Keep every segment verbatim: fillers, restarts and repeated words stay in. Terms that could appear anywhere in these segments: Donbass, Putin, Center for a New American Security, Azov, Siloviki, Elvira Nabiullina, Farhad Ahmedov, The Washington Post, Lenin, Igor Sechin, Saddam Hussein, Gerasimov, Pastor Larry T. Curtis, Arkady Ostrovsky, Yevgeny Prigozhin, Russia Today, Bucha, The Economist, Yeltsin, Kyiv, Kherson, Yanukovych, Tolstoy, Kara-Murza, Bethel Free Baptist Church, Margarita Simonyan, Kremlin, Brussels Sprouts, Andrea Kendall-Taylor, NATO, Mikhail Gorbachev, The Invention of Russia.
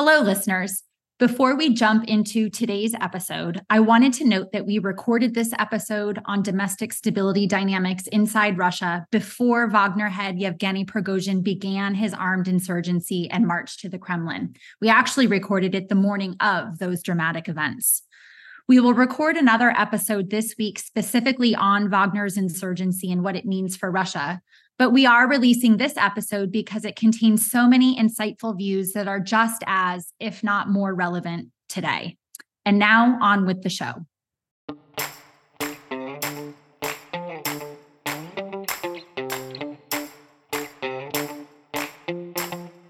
Hello, listeners. Before we jump into today's episode, I wanted to note that we recorded this episode on domestic stability dynamics inside Russia before Wagner head Yevgeny Prigozhin began his armed insurgency and march to the Kremlin. We actually recorded it the morning of those dramatic events. We will record another episode this week specifically on Wagner's insurgency and what it means for Russia. But we are releasing this episode because it contains so many insightful views that are just as, if not more, relevant today. And now on with the show.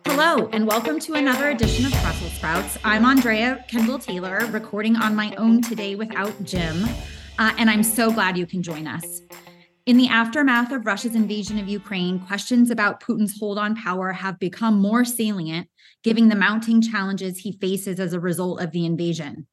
Hello, and welcome to another edition of Brussels Sprouts. I'm Andrea Kendall-Taylor, recording on my own today without Jim, uh, and I'm so glad you can join us. In the aftermath of Russia's invasion of Ukraine, questions about Putin's hold on power have become more salient, given the mounting challenges he faces as a result of the invasion.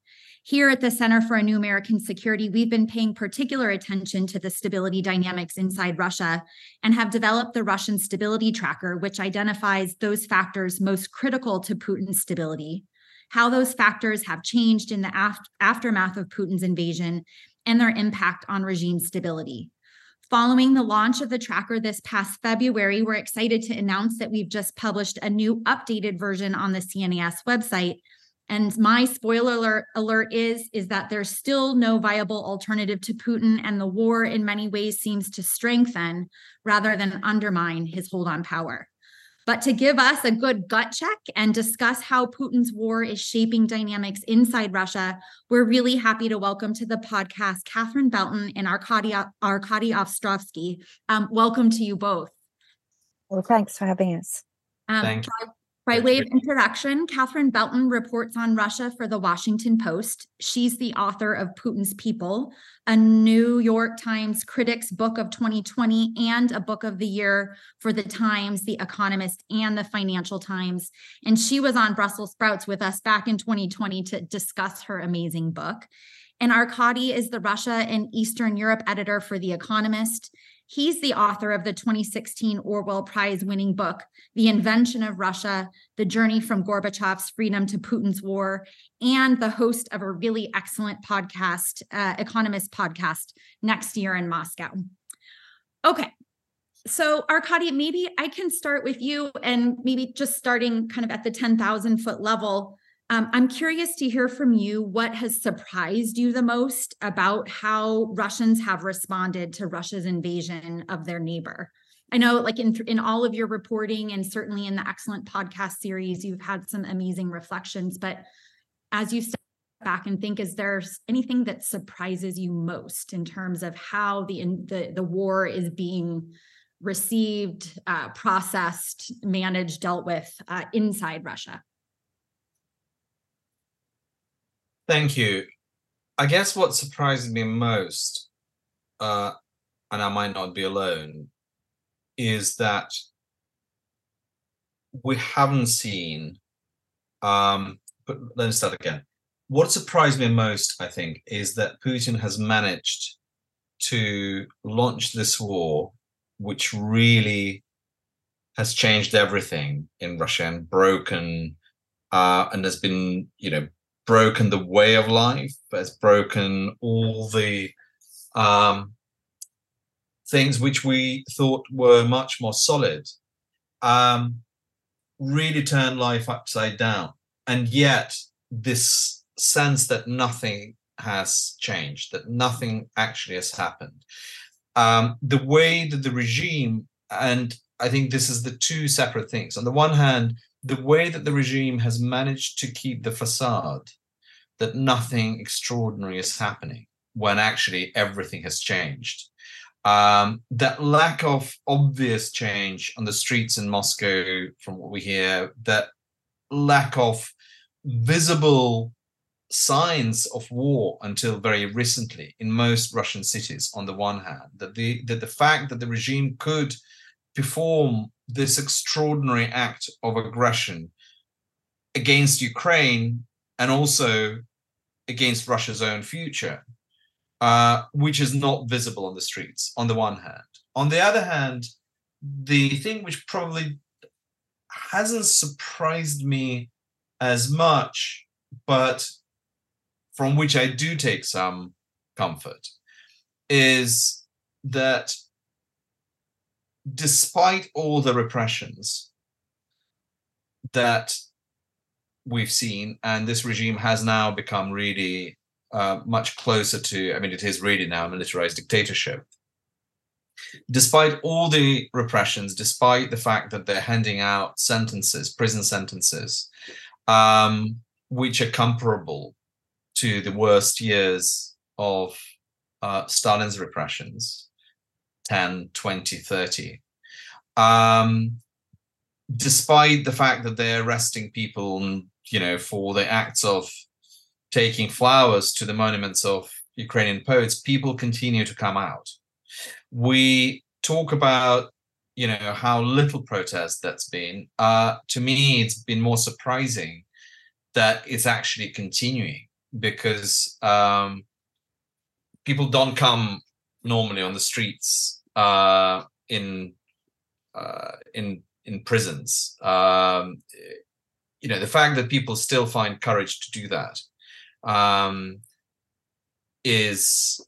Here at the Center for a New American Security, we've been paying particular attention to the stability dynamics inside Russia and have developed the Russian Stability Tracker, which identifies those factors most critical to Putin's stability, how those factors have changed in the af- aftermath of Putin's invasion, and their impact on regime stability. Following the launch of the tracker this past February, we're excited to announce that we've just published a new updated version on the C N A S website. And my spoiler alert, alert is, is that there's still no viable alternative to Putin, and the war in many ways seems to strengthen rather than undermine his hold on power. But to give us a good gut check and discuss how Putin's war is shaping dynamics inside Russia, we're really happy to welcome to the podcast Catherine Belton and Arkady, Arkady Ostrovsky. Um, welcome to you both. Well, thanks for having us. Um, Thank you. By way of introduction, Catherine Belton reports on Russia for The Washington Post. She's the author of Putin's People, a New York Times Critics Book of twenty twenty, and a Book of the Year for The Times, The Economist, and The Financial Times. And she was on Brussels Sprouts with us back in twenty twenty to discuss her amazing book. And Arkady is the Russia and Eastern Europe editor for The Economist. He's the author of the twenty sixteen Orwell Prize-winning book, The Invention of Russia, The Journey from Gorbachev's Freedom to Putin's War, and the host of a really excellent podcast, uh, Economist podcast, next year in Moscow. Okay, so Arkady, maybe I can start with you, and maybe just starting kind of at the ten thousand foot level. Um, I'm curious to hear from you what has surprised you the most about how Russians have responded to Russia's invasion of their neighbor. I know, like in in all of your reporting and certainly in the excellent podcast series, you've had some amazing reflections. But as you step back and think, is there anything that surprises you most in terms of how the the, the war is being received, uh, processed, managed, dealt with uh, inside Russia? Thank you. I guess what surprised me most, uh, and I might not be alone, is that we haven't seen, um, but let me start again. What surprised me most, I think, is that Putin has managed to launch this war, which really has changed everything in Russia and broken, uh, and has been, you know, broken the way of life, has broken all the um, things which we thought were much more solid, um, really turned life upside down. And yet this sense that nothing has changed, that nothing actually has happened. Um, the way that the regime, and I think this is the two separate things. On the one hand, the way that the regime has managed to keep the facade that nothing extraordinary is happening when actually everything has changed. Um, that lack of obvious change on the streets in Moscow, from what we hear, that lack of visible signs of war until very recently in most Russian cities, on the one hand, that the, that the fact that the regime could perform this extraordinary act of aggression against Ukraine and also against Russia's own future, uh, which is not visible on the streets, on the one hand. On the other hand, the thing which probably hasn't surprised me as much, but from which I do take some comfort, is that despite all the repressions that we've seen, and this regime has now become really uh, much closer to, I mean, it is really now a militarized dictatorship. Despite all the repressions, despite the fact that they're handing out sentences, prison sentences, um, which are comparable to the worst years of uh, Stalin's repressions, ten, twenty, thirty. Um, despite the fact that they're arresting people, you know, for the acts of taking flowers to the monuments of Ukrainian poets, people continue to come out. We talk about, you know, how little protest that's been. Uh, to me, it's been more surprising that it's actually continuing, because um, people don't come normally on the streets uh, in uh, in in prisons. Um, you know, the fact that people still find courage to do that um, is.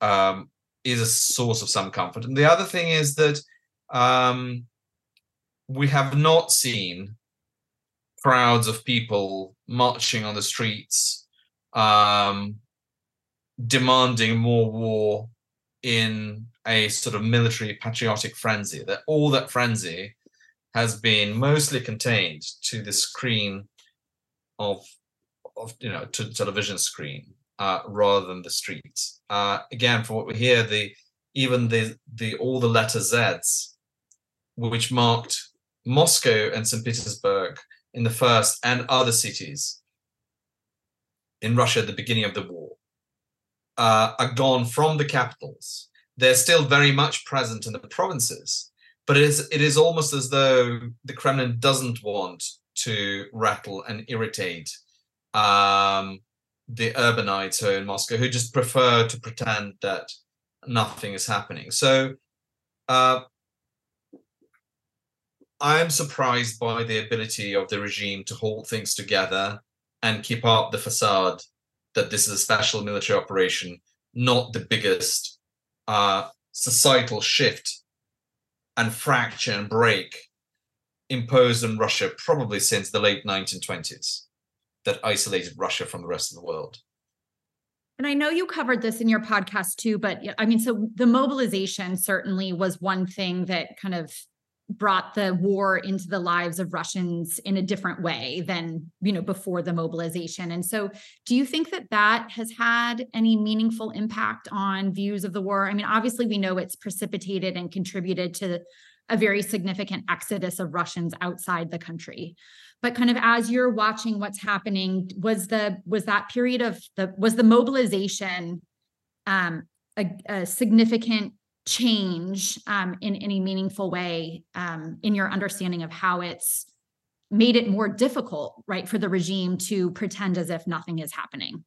Um, is a source of some comfort. And the other thing is that um, we have not seen crowds of people marching on the streets, um, demanding more war in a sort of military patriotic frenzy. That all that frenzy has been mostly contained to the screen of, of you know, to the television screen. Uh, rather than the streets. Uh, again, from what we hear, the even the the all the letter Zs, which marked Moscow and Saint Petersburg in the first and other cities in Russia at the beginning of the war, uh, are gone from the capitals. They're still very much present in the provinces, but it is it is almost as though the Kremlin doesn't want to rattle and irritate Um, the urbanites who are in Moscow, who just prefer to pretend that nothing is happening. So uh, I am surprised by the ability of the regime to hold things together and keep up the facade that this is a special military operation, not the biggest uh, societal shift and fracture and break imposed on Russia probably since the late nineteen twenties. That isolated Russia from the rest of the world. And I know you covered this in your podcast too, but I mean, so the mobilization certainly was one thing that kind of brought the war into the lives of Russians in a different way than, you know, before the mobilization. And so do you think that that has had any meaningful impact on views of the war? I mean, obviously we know it's precipitated and contributed to a very significant exodus of Russians outside the country. But kind of as you're watching what's happening, was the was that period of the was the mobilization um, a, a significant change um, in any meaningful way um, in your understanding of how it's made it more difficult, right, for the regime to pretend as if nothing is happening?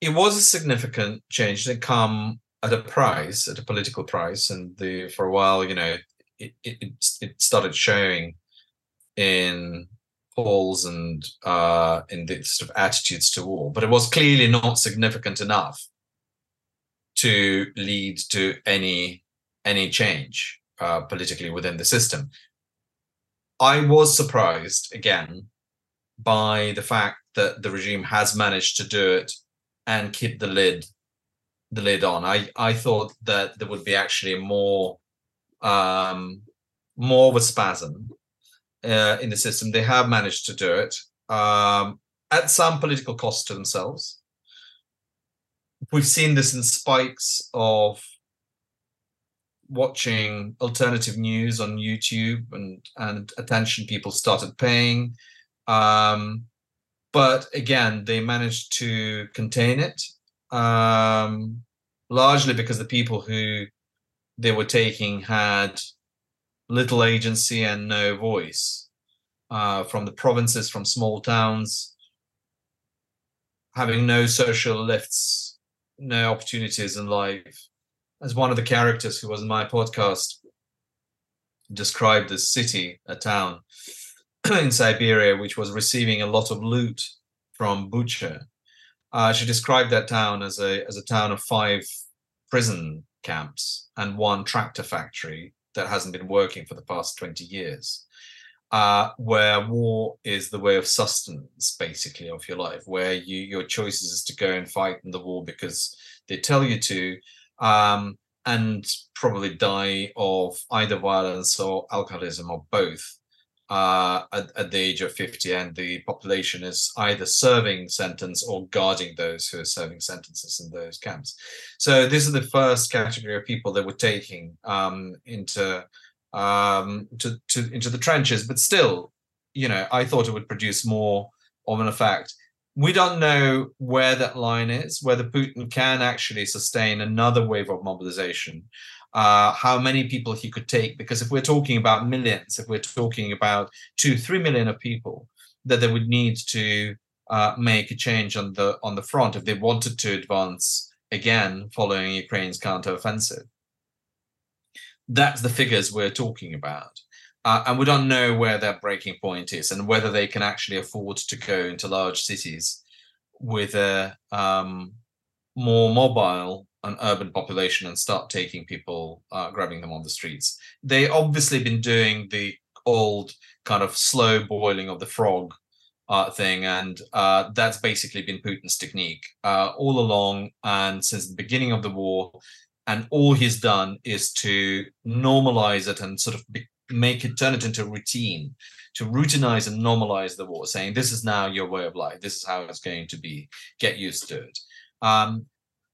It was a significant change that come at a price, at a political price, and the for a while, you know, it it, it started showing in polls and uh, in the sort of attitudes to war, but it was clearly not significant enough to lead to any any change uh, politically within the system. I was surprised again by the fact that the regime has managed to do it and keep the lid the lid on. I I thought that there would be actually more um, more of a spasm. Uh, in the system, they have managed to do it um, at some political cost to themselves. We've seen this in spikes of watching alternative news on YouTube, and, and attention people started paying. Um, but again, they managed to contain it, um, largely because the people who they were taking had little agency and no voice, uh, from the provinces, from small towns, having no social lifts, no opportunities in life. As one of the characters who was in my podcast described this city, a town, in Siberia, which was receiving a lot of loot from Bucha. Uh, she described that town as a as a town of five prison camps and one tractor factory that hasn't been working for the past twenty years, uh, where war is the way of sustenance, basically, of your life, where you your choices is to go and fight in the war because they tell you to, um, and probably die of either violence or alcoholism or both uh, at, at the age of fifty. And the population is either serving sentence or guarding those who are serving sentences in those camps. So this is the first category of people that were taking um, into um, to, to into the trenches. But still, you know, I thought it would produce more of an effect. We don't know where that line is, whether Putin can actually sustain another wave of mobilization, uh, how many people he could take, because if we're talking about millions, if we're talking about two, three million of people that they would need to uh, make a change on the on the front if they wanted to advance again following Ukraine's counteroffensive. That's the figures we're talking about. Uh, and we don't know where their breaking point is and whether they can actually afford to go into large cities with a um, more mobile and urban population and start taking people, uh, grabbing them on the streets. They obviously been doing the old kind of slow boiling of the frog uh, thing, and uh, that's basically been Putin's technique uh, all along and since the beginning of the war. And all he's done is to normalize it and sort of be make it, turn it into routine, to routinize and normalize the war, saying this is now your way of life, this is how it's going to be, get used to it. Um,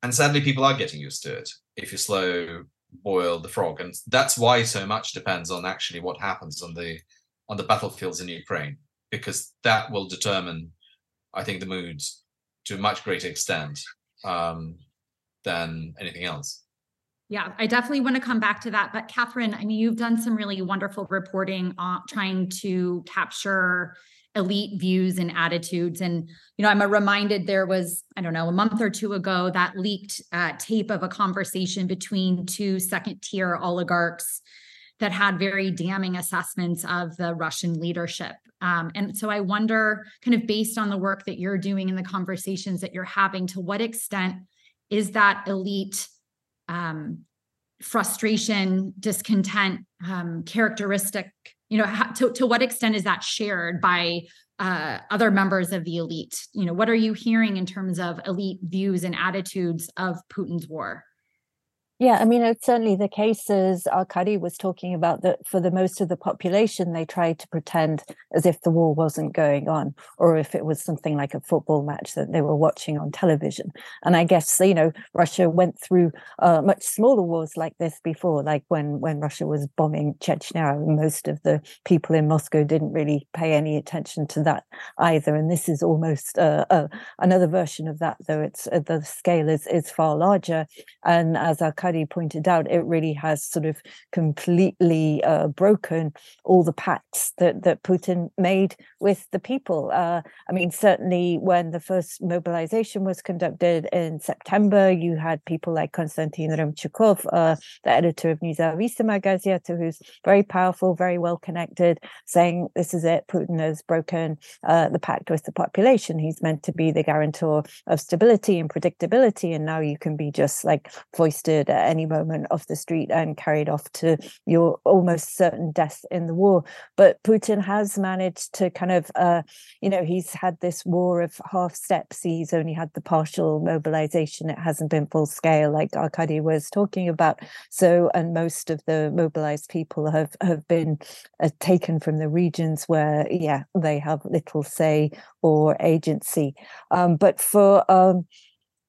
and sadly, people are getting used to it if you slow boil the frog. And that's why so much depends on actually what happens on the on the battlefields in Ukraine, because that will determine, I think, the mood to a much greater extent um, than anything else. Yeah, I definitely want to come back to that. But Catherine, I mean, you've done some really wonderful reporting on trying to capture elite views and attitudes. And, you know, I'm reminded there was, I don't know, a month or two ago that leaked uh, tape of a conversation between two second tier oligarchs that had very damning assessments of the Russian leadership. Um, and so I wonder, kind of based on the work that you're doing and the conversations that you're having, to what extent is that elite Um, frustration, discontent, um, characteristic, you know, how, to, to what extent is that shared by uh, other members of the elite? You know, what are you hearing in terms of elite views and attitudes of Putin's war? Yeah, I mean, it's certainly the case, as Arkady was talking about, that for the most of the population, they tried to pretend as if the war wasn't going on, or if it was something like a football match that they were watching on television. And I guess, you know, Russia went through uh, much smaller wars like this before, like when, when Russia was bombing Chechnya, most of the people in Moscow didn't really pay any attention to that either. And this is almost uh, uh, another version of that, though it's uh, the scale is, is far larger. And as Arkady pointed out, it really has sort of completely uh, broken all the pacts that, that Putin made with the people. Uh, I mean, certainly when the first mobilization was conducted in September, you had people like Konstantin Remchukov, uh, the editor of Nezavisimaya Gazeta, who's very powerful, very well connected, saying this is it, Putin has broken uh, the pact with the population. He's meant to be the guarantor of stability and predictability, and now you can be just like foisted at any moment off the street and carried off to your almost certain death in the war. But Putin has managed to kind of, uh, you know, he's had this war of half steps. He's only had the partial mobilization. It hasn't been full scale like Arkady was talking about. So, and most of the mobilized people have, have been uh, taken from the regions where, yeah, they have little say or agency. Um, but for... Um,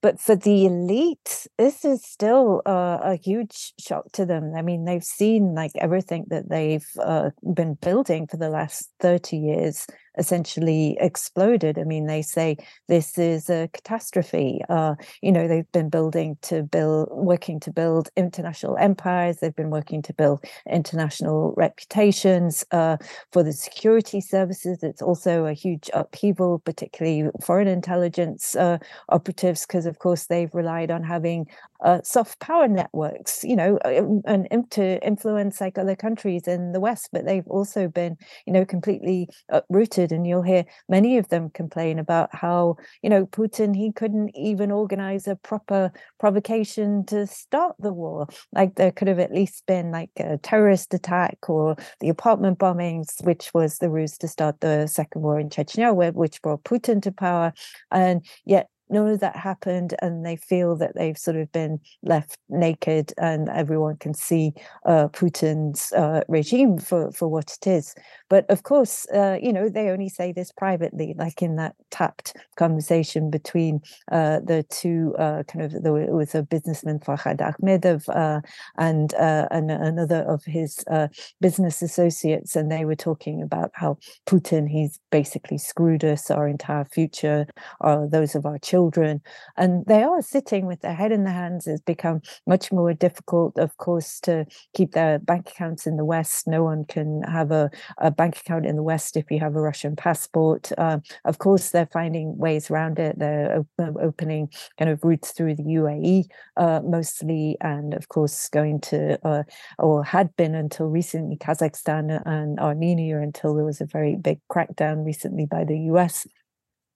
But for the elite, this is still uh, a huge shock to them. I mean, they've seen like everything that they've uh, been building for the last thirty years essentially exploded. I mean, they say this is a catastrophe. Uh, you know, they've been building to build, working to build international empires. They've been working to build international reputations uh, for the security services. It's also a huge upheaval, particularly foreign intelligence uh, operatives, because, of course, they've relied on having Uh, soft power networks, you know, and, and to influence like other countries in the West, but they've also been, you know, completely uprooted. And you'll hear many of them complain about how, you know, Putin, he couldn't even organize a proper provocation to start the war. Like there could have at least been like a terrorist attack or the apartment bombings, which was the ruse to start the second war in Chechnya, which brought Putin to power. And yet, none of that happened, and they feel that they've sort of been left naked, and everyone can see uh, Putin's uh, regime for, for what it is. But of course, uh, you know, they only say this privately, like in that tapped conversation between uh, the two, uh, kind of, there was a businessman, Farhad Ahmedov, uh, and, uh, and another of his uh, business associates, and they were talking about how Putin, he's basically screwed us, our entire future, or those of our children. Children, and they are sitting with their head in their hands. It's become much more difficult, of course, to keep their bank accounts in the West. No one can have a, a bank account in the West if you have a Russian passport. Um, of course, they're finding ways around it. They're op- opening kind of routes through the U A E uh, mostly, and of course, going to uh, or had been until recently Kazakhstan and Armenia, until there was a very big crackdown recently by the U S.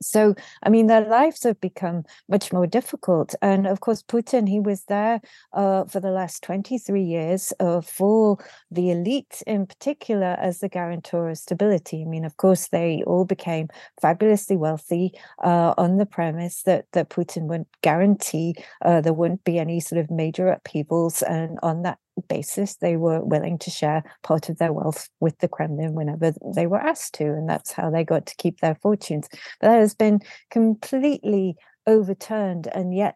So, I mean, their lives have become much more difficult. And of course, Putin, he was there uh, for the last twenty-three years uh, for the elite in particular as the guarantor of stability. I mean, of course, they all became fabulously wealthy uh, on the premise that, that Putin wouldn't guarantee uh, there wouldn't be any sort of major upheavals. And on that basis, they were willing to share part of their wealth with the Kremlin whenever they were asked to, and that's how they got to keep their fortunes. But that has been completely overturned, and yet,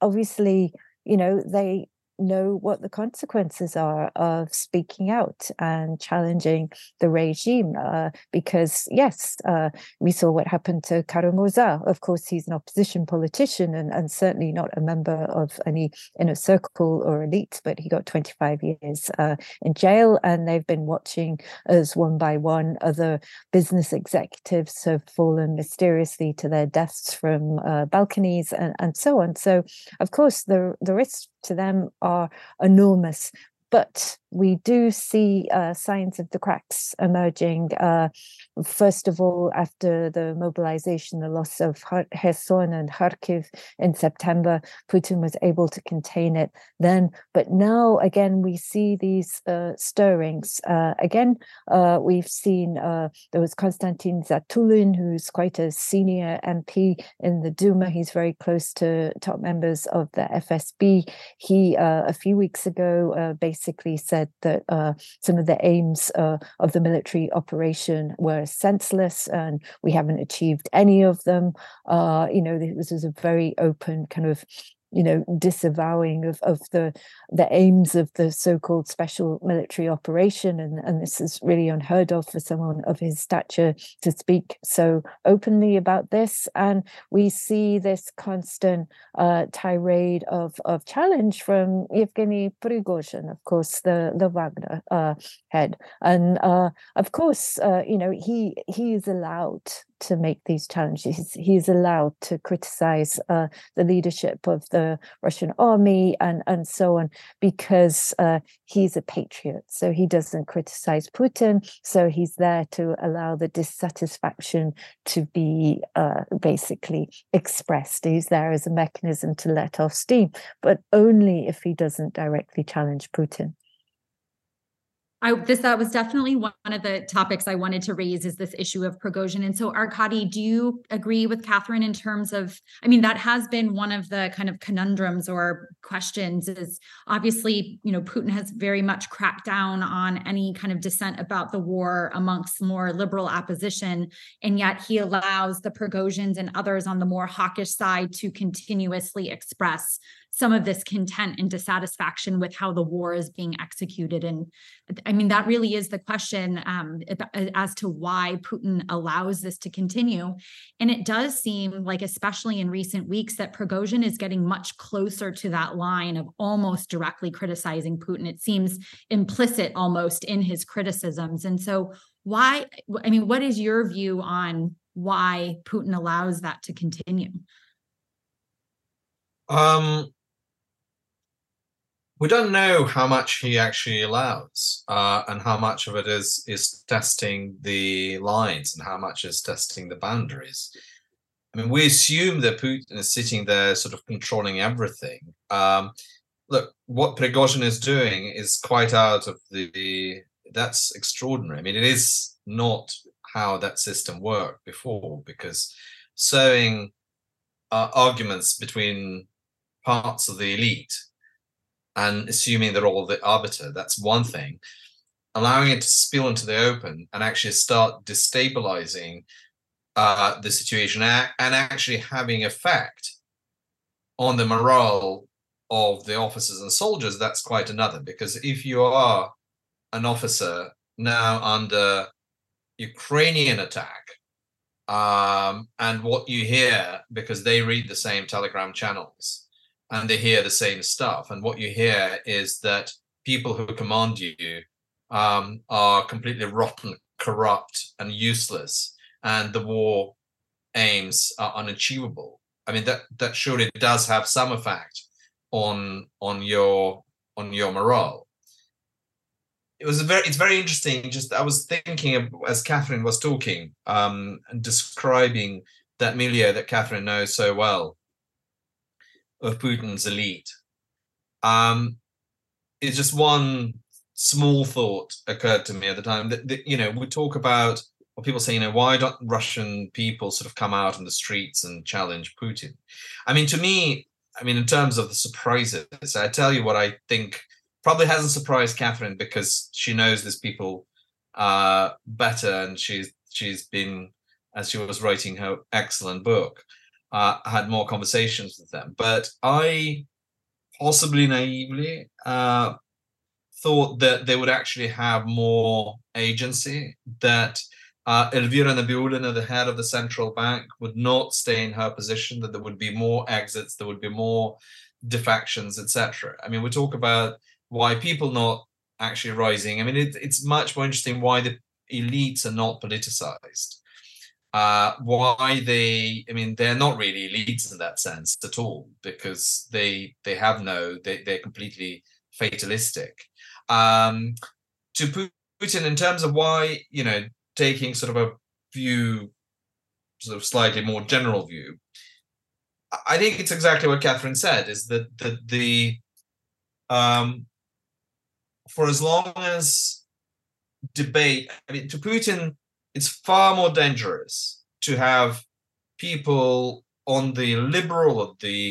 obviously, you know, they know what the consequences are of speaking out and challenging the regime, uh, because yes, uh, we saw what happened to Kara-Murza. Of course, he's an opposition politician and, and certainly not a member of any inner circle or elite, but he got twenty-five years uh, in jail, and they've been watching as one by one other business executives have fallen mysteriously to their deaths from uh, balconies and, and so on. So, of course, the, the risk to them are enormous, but we do see uh, signs of the cracks emerging. Uh, first of all, after the mobilization, the loss of Kherson and Kharkiv in September, Putin was able to contain it then. But now, again, we see these uh, stirrings. Uh, again, uh, we've seen uh, there was Konstantin Zatulin, who's quite a senior M P in the Duma. He's very close to top members of the F S B. He, uh, a few weeks ago, uh, basically Basically said that uh, some of the aims uh, of the military operation were senseless, and we haven't achieved any of them. Uh, you know, this was a very open kind of, you know, disavowing of, of the the aims of the so-called special military operation, and, and this is really unheard of for someone of his stature to speak so openly about this. And we see this constant uh, tirade of, of challenge from Yevgeny Prigozhin, of course, the, the Wagner uh, head. And uh, of course, uh, you know, he he is allowed to make these challenges. He's allowed to criticize uh, the leadership of the Russian army and, and so on, because uh, he's a patriot. So he doesn't criticize Putin. So he's there to allow the dissatisfaction to be uh, basically expressed. He's there as a mechanism to let off steam, but only if he doesn't directly challenge Putin. I, this that was definitely one of the topics I wanted to raise, is this issue of Prigozhin. And so, Arkady, do you agree with Catherine in terms of, I mean, that has been one of the kind of conundrums or questions, is obviously, you know, Putin has very much cracked down on any kind of dissent about the war amongst more liberal opposition, and yet he allows the Prigozhins and others on the more hawkish side to continuously express some of this content and dissatisfaction with how the war is being executed. And I mean, that really is the question um, as to why Putin allows this to continue. And it does seem like, especially in recent weeks, that Prigozhin is getting much closer to that line of almost directly criticizing Putin. It seems implicit almost in his criticisms. And so why, I mean, what is your view on why Putin allows that to continue? Um. We don't know how much he actually allows uh, and how much of it is, is testing the lines and how much is testing the boundaries. I mean, we assume that Putin is sitting there sort of controlling everything. Um, look, what Prigozhin is doing is quite out of the, the... That's extraordinary. I mean, it is not how that system worked before, because sowing uh, arguments between parts of the elite and assuming the role of the arbiter, that's one thing. Allowing it to spill into the open and actually start destabilizing uh, the situation and actually having effect on the morale of the officers and soldiers, that's quite another. Because if you are an officer now under Ukrainian attack, um, and what you hear, because they read the same Telegram channels, and they hear the same stuff. And what you hear is that people who command you um, are completely rotten, corrupt, and useless, and the war aims are unachievable. I mean, that that surely does have some effect on on your on your morale. It was a very it's very interesting. Just I was thinking of, as Catherine was talking um, and describing that milieu that Catherine knows so well, of Putin's elite. Um, it's just one small thought occurred to me at the time that, that you know, we talk about, or people say, you know, why don't Russian people sort of come out on the streets and challenge Putin? I mean, to me, I mean, in terms of the surprises, I tell you what I think probably hasn't surprised Catherine, because she knows these people uh, better, and she's she's been, as she was writing her excellent book, Uh, had more conversations with them. But I, possibly naively, uh, thought that they would actually have more agency, that uh, Elvira Nabiullina, the head of the central bank, would not stay in her position, that there would be more exits, there would be more defections, et cetera. I mean, we talk about why people not actually rising. I mean, it, it's much more interesting why the elites are not politicized. Uh, why they, I mean, they're not really elites in that sense at all, because they they have no, they, they're completely fatalistic. Um, to Putin, in terms of why, you know, taking sort of a view, sort of slightly more general view, I think it's exactly what Catherine said, is that, that the, um, for as long as debate, I mean, to Putin, it's far more dangerous to have people on the liberal or the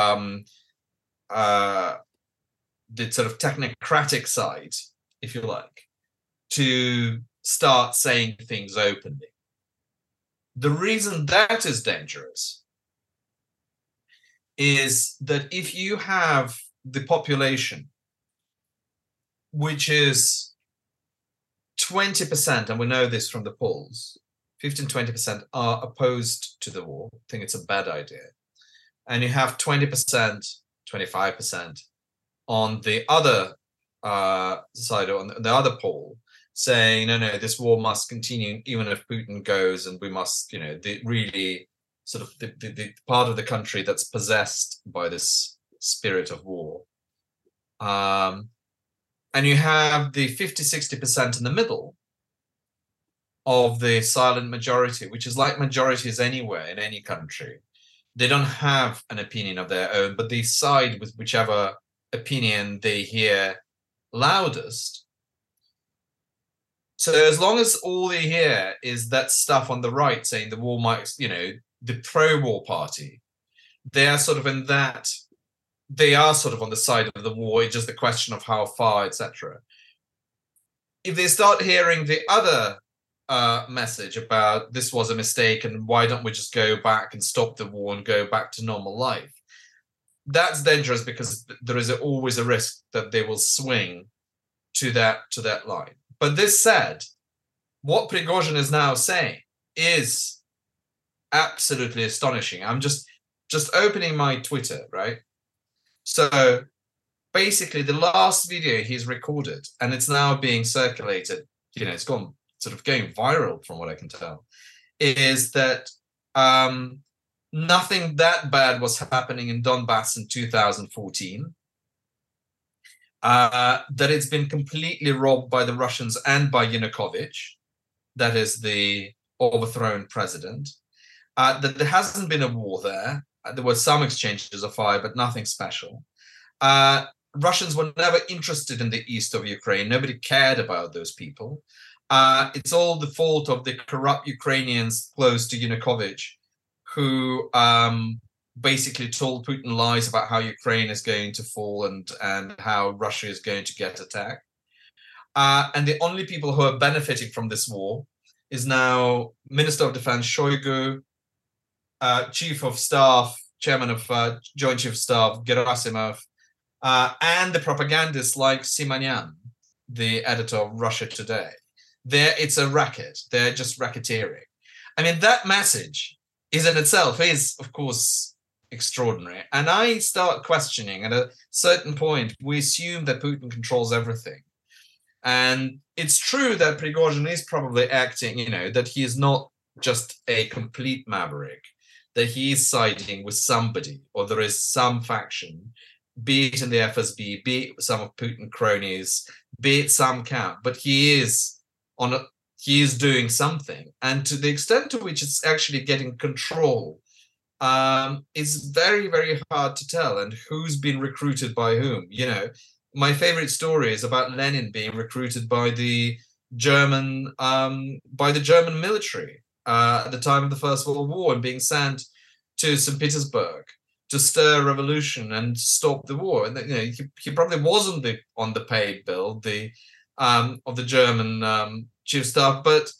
um, uh, the sort of technocratic side, if you like, to start saying things openly. The reason that is dangerous is that if you have the population, which is twenty percent, and we know this from the polls, fifteen, twenty percent are opposed to the war, think it's a bad idea. And you have twenty percent, twenty-five percent on the other uh, side, on the other poll, saying, no, no, this war must continue, even if Putin goes, and we must, you know, the really sort of the, the, the part of the country that's possessed by this spirit of war. Um, And you have the fifty, sixty percent in the middle of the silent majority, which is like majorities anywhere in any country. They don't have an opinion of their own, but they side with whichever opinion they hear loudest. So as long as all they hear is that stuff on the right saying the war might, you know, the pro-war party, they are sort of in that, they are sort of on the side of the war. It's just the question of how far, et cetera. If they start hearing the other uh, message about this was a mistake and why don't we just go back and stop the war and go back to normal life, that's dangerous because there is always a risk that they will swing to that to that line. But this said, what Prigozhin is now saying is absolutely astonishing. I'm just just opening my Twitter, right? So basically, the last video he's recorded, and it's now being circulated, you know, it's gone sort of going viral from what I can tell, is that um, nothing that bad was happening in Donbass in two thousand fourteen. Uh, that it's been completely robbed by the Russians and by Yanukovych, that is the overthrown president, uh, that there hasn't been a war there. There were some exchanges of fire, but nothing special. Uh, Russians were never interested in the east of Ukraine. Nobody cared about those people. Uh, it's all the fault of the corrupt Ukrainians close to Yanukovych, who um, basically told Putin lies about how Ukraine is going to fall and, and how Russia is going to get attacked. Uh, and the only people who are benefiting from this war is now Minister of Defense Shoigu, uh, Chief of Staff, Chairman of uh, Joint Chief of Staff Gerasimov, uh, and the propagandists like Simonyan, the editor of Russia Today. They're, it's a racket. They're just racketeering. I mean, that message is in itself is, of course, extraordinary. And I start questioning at a certain point, we assume that Putin controls everything. And it's true that Prigozhin is probably acting, you know, that he is not just a complete maverick, that he is siding with somebody, or there is some faction, be it in the F S B, be it some of Putin cronies, be it some camp, but he is on a, he is doing something. And to the extent to which it's actually getting control, Um, it's very, very hard to tell, and who's been recruited by whom. You know, my favorite story is about Lenin being recruited by the German um, by the German military uh, at the time of the First World War, and being sent to Saint Petersburg to stir a revolution and stop the war. And you know, he, he probably wasn't the, on the paid bill the um, of the German um, chief of staff, but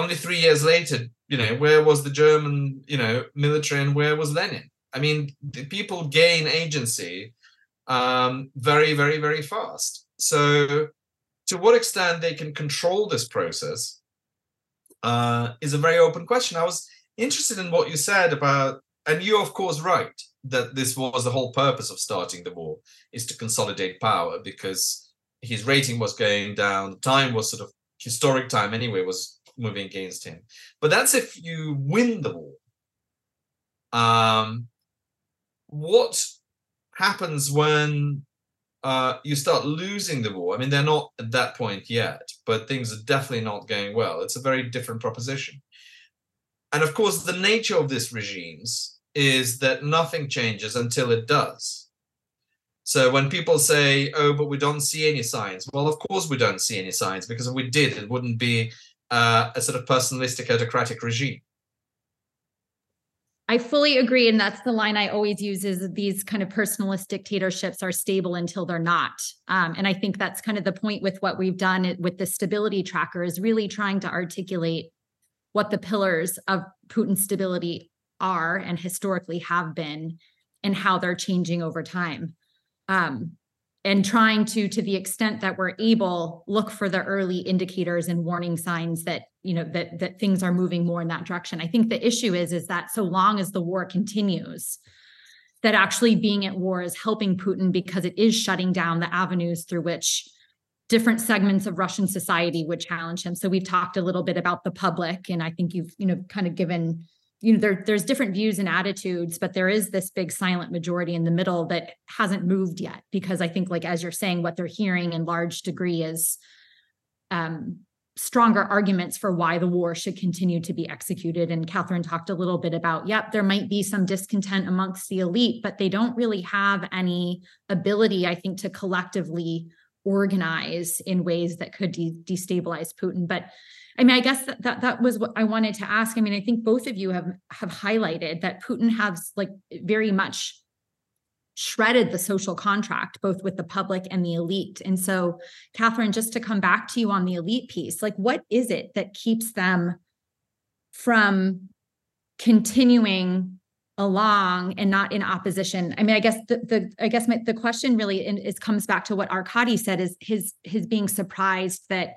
only three years later, you know, where was the German, you know, military, and where was Lenin? I mean, the people gain agency um, very, very, very fast. So to what extent they can control this process uh, is a very open question. I was interested in what you said about, and you're of course right, that this was the whole purpose of starting the war, is to consolidate power, because his rating was going down. Time was sort of, historic time anyway, was moving against him. But that's if you win the war. Um, what happens when uh, you start losing the war? I mean, they're not at that point yet, but things are definitely not going well. It's a very different proposition. And of course, the nature of these regimes is that nothing changes until it does. So when people say, oh, but we don't see any signs. Well, of course we don't see any signs, because if we did, it wouldn't be Uh, a sort of personalistic autocratic regime. I fully agree. And that's the line I always use, is that these kind of personalist dictatorships are stable until they're not. Um, and I think that's kind of the point with what we've done with the stability tracker, is really trying to articulate what the pillars of Putin's stability are and historically have been, and how they're changing over time. Um, And trying to, to the extent that we're able, look for the early indicators and warning signs that, you know, that that things are moving more in that direction. I think the issue is, is that so long as the war continues, that actually being at war is helping Putin, because it is shutting down the avenues through which different segments of Russian society would challenge him. So we've talked a little bit about the public, and I think you've, you know, kind of given, you know, there, there's different views and attitudes, but there is this big silent majority in the middle that hasn't moved yet, because I think, like, as you're saying, what they're hearing in large degree is um, stronger arguments for why the war should continue to be executed. And Catherine talked a little bit about, yep, there might be some discontent amongst the elite, but they don't really have any ability, I think, to collectively organize in ways that could de- destabilize Putin. But I mean, I guess that, that that was what I wanted to ask. I mean, I think both of you have have highlighted that Putin has, like, very much shredded the social contract, both with the public and the elite. And so, Catherine, just to come back to you on the elite piece, like, what is it that keeps them from continuing along and not in opposition. I mean, I guess the, the I guess my, the question really is comes back to what Arkady said, is his his being surprised that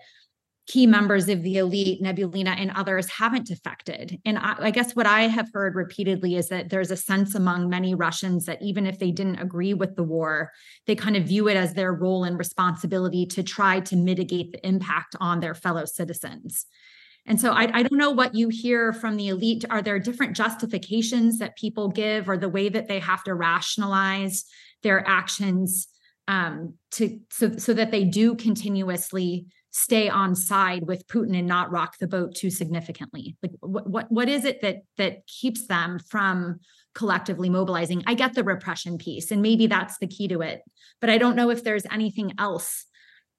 key members of the elite, Nabiullina and others, haven't defected. And I, I guess what I have heard repeatedly is that there's a sense among many Russians that even if they didn't agree with the war, they kind of view it as their role and responsibility to try to mitigate the impact on their fellow citizens. And so I, I don't know what you hear from the elite. Are there different justifications that people give, or the way that they have to rationalize their actions um, to so, so that they do continuously stay on side with Putin and not rock the boat too significantly? Like what what, what is it that that keeps them from collectively mobilizing? I get the repression piece, and maybe that's the key to it, but I don't know if there's anything else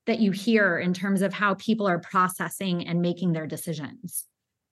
that you hear in terms of how people are processing and making their decisions.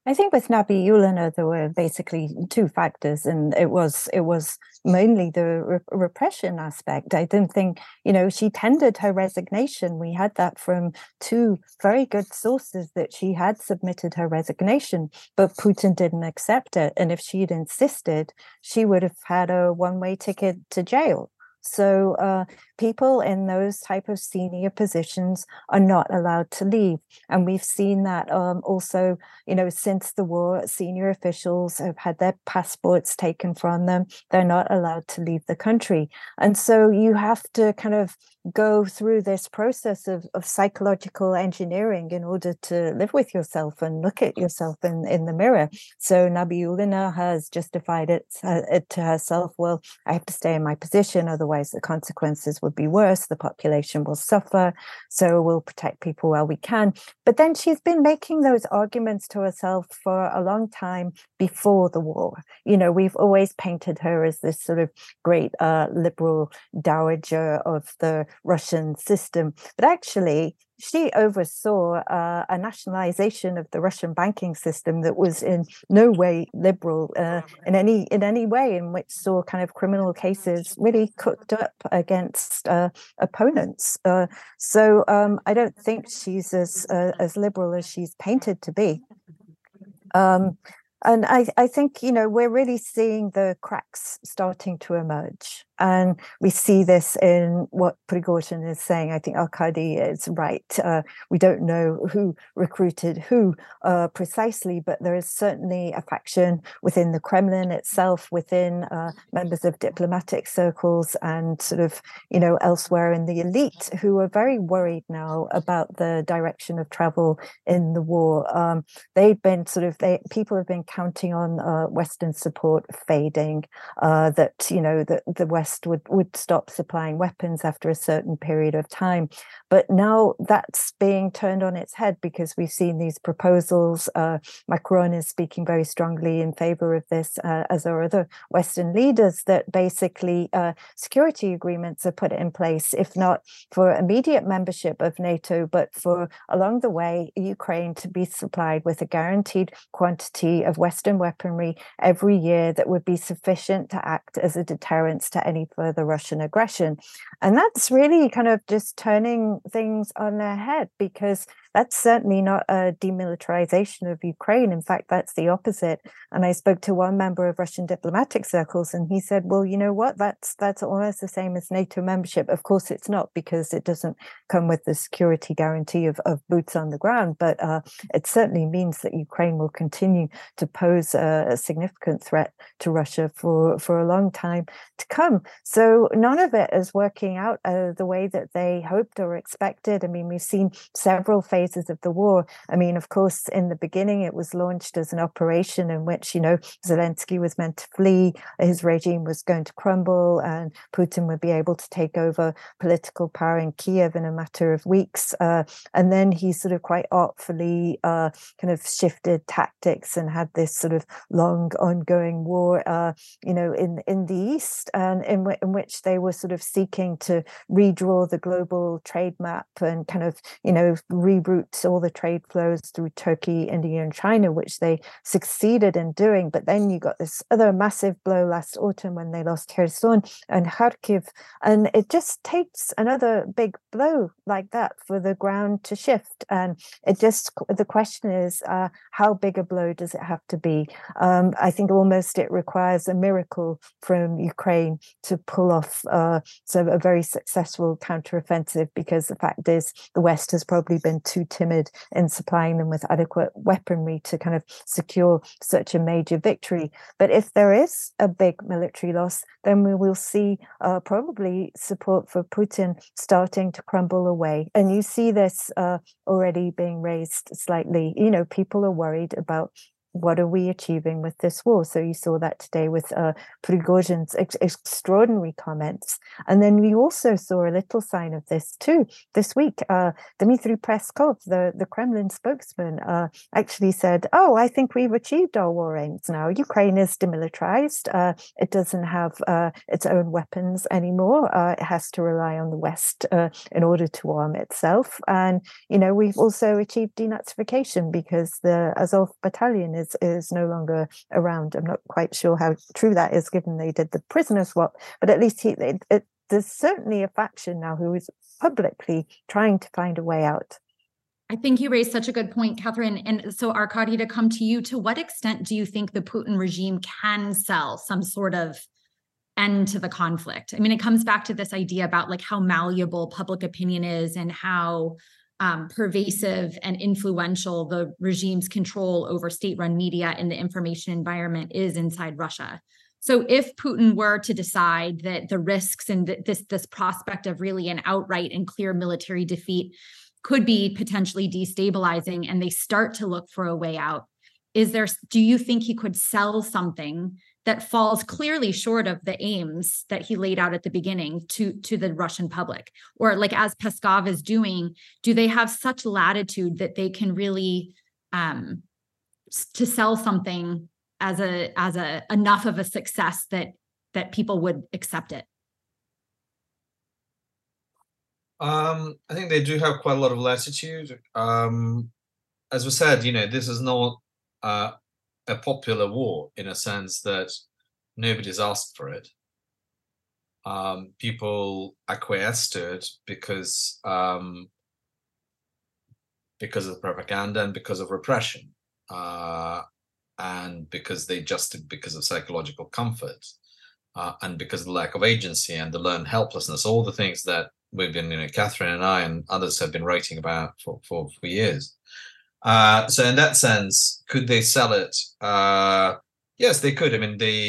I think with Nabiullina, there were basically two factors, and it was it was mainly the re- repression aspect. I didn't think, you know, she tendered her resignation. We had that from two very good sources that she had submitted her resignation, but Putin didn't accept it. And if she'd insisted, she would have had a one-way ticket to jail. So uh, people in those type of senior positions are not allowed to leave. And we've seen that um, also, you know, since the war, senior officials have had their passports taken from them. They're not allowed to leave the country. And so you have to kind of go through this process of, of psychological engineering in order to live with yourself and look at yourself in, in the mirror. So Nabiullina has justified it, uh, it to herself. Well, I have to stay in my position, otherwise the consequences would be worse. The population will suffer. So we'll protect people while we can. But then she's been making those arguments to herself for a long time before the war. You know, we've always painted her as this sort of great uh, liberal dowager of the Russian system. But actually, she oversaw uh, a nationalization of the Russian banking system that was in no way liberal uh, in any in any way, in which saw kind of criminal cases really cooked up against uh, opponents. Uh, so um, I don't think she's as uh, as liberal as she's painted to be. Um, And I, I think, you know, we're really seeing the cracks starting to emerge. And we see this in what Prigozhin is saying. I think Arkady is right. Uh, we don't know who recruited who uh, precisely, but there is certainly a faction within the Kremlin itself, within uh, members of diplomatic circles and sort of, you know, elsewhere in the elite, who are very worried now about the direction of travel in the war. Um, they've been sort of, they people have been counting on uh, Western support fading, uh, that, you know, that the West would, would stop supplying weapons after a certain period of time. But now that's being turned on its head because we've seen these proposals. Uh, Macron is speaking very strongly in favor of this, uh, as are other Western leaders, that basically uh, security agreements are put in place, if not for immediate membership of NATO, but for along the way, Ukraine to be supplied with a guaranteed quantity of Western weaponry every year that would be sufficient to act as a deterrence to any further Russian aggression. And that's really kind of just turning things on their head, because that's certainly not a demilitarization of Ukraine. In fact, that's the opposite. And I spoke to one member of Russian diplomatic circles, and he said, well, you know what, that's that's almost the same as NATO membership. Of course it's not, because it doesn't come with the security guarantee of, of boots on the ground, but uh, it certainly means that Ukraine will continue to pose a, a significant threat to Russia for, for a long time to come. So none of it is working out uh, the way that they hoped or expected. I mean, we've seen several phases of the war. I mean, of course, in the beginning, it was launched as an operation in which, you know, Zelensky was meant to flee, his regime was going to crumble, and Putin would be able to take over political power in Kiev in a matter of weeks. Uh, and then he sort of quite artfully uh, kind of shifted tactics and had this sort of long ongoing war, uh, you know, in, in the East, and in, w- in which they were sort of seeking to redraw the global trade map and kind of, you know, reboot routes, all the trade flows through Turkey, India, and China, which they succeeded in doing. But then you got this other massive blow last autumn when they lost Kherson and Kharkiv. And it just takes another big blow like that for the ground to shift. And it just, the question is, uh, how big a blow does it have to be? Um, I think almost it requires a miracle from Ukraine to pull off uh, so a very successful counteroffensive, because the fact is the West has probably been too timid in supplying them with adequate weaponry to kind of secure such a major victory. But if there is a big military loss, then we will see uh, probably support for Putin starting to crumble away. And you see this uh, already being raised slightly. You know, people are worried about, what are we achieving with this war? So you saw that today with uh, Prigozhin's ex- extraordinary comments. And then we also saw a little sign of this too. This week, uh, Dmitry Peskov, the, the Kremlin spokesman, uh, actually said, oh, I think we've achieved our war aims now. Ukraine is demilitarized. Uh, it doesn't have uh, its own weapons anymore. Uh, it has to rely on the West uh, in order to arm itself. And, you know, we've also achieved denazification because the Azov battalion is Is, is no longer around. I'm not quite sure how true that is, given they did the prisoner swap, but at least he, it, it, there's certainly a faction now who is publicly trying to find a way out. I think you raised such a good point, Catherine. And so, Arkady, to come to you, to what extent do you think the Putin regime can sell some sort of end to the conflict? I mean, it comes back to this idea about like how malleable public opinion is and how Um, pervasive and influential the regime's control over state-run media and the information environment is inside Russia. So if Putin were to decide that the risks and th- this, this prospect of really an outright and clear military defeat could be potentially destabilizing and they start to look for a way out, is there, do you think he could sell something that falls clearly short of the aims that he laid out at the beginning to, to the Russian public? Or like as Peskov is doing, do they have such latitude that they can really um, to sell something as a as a enough of a success that that people would accept it? Um, I think they do have quite a lot of latitude. Um, as we said, you know, this is not uh, a popular war in a sense that nobody's asked for it. Um, people acquiesced to it because um, because of propaganda and because of repression, uh, and because they just because of psychological comfort uh, and because of the lack of agency and the learned helplessness. All the things that we've been, you know, Catherine and I and others have been writing about for for, for years. Uh, so in that sense, could they sell it? Uh, yes, they could. I mean, they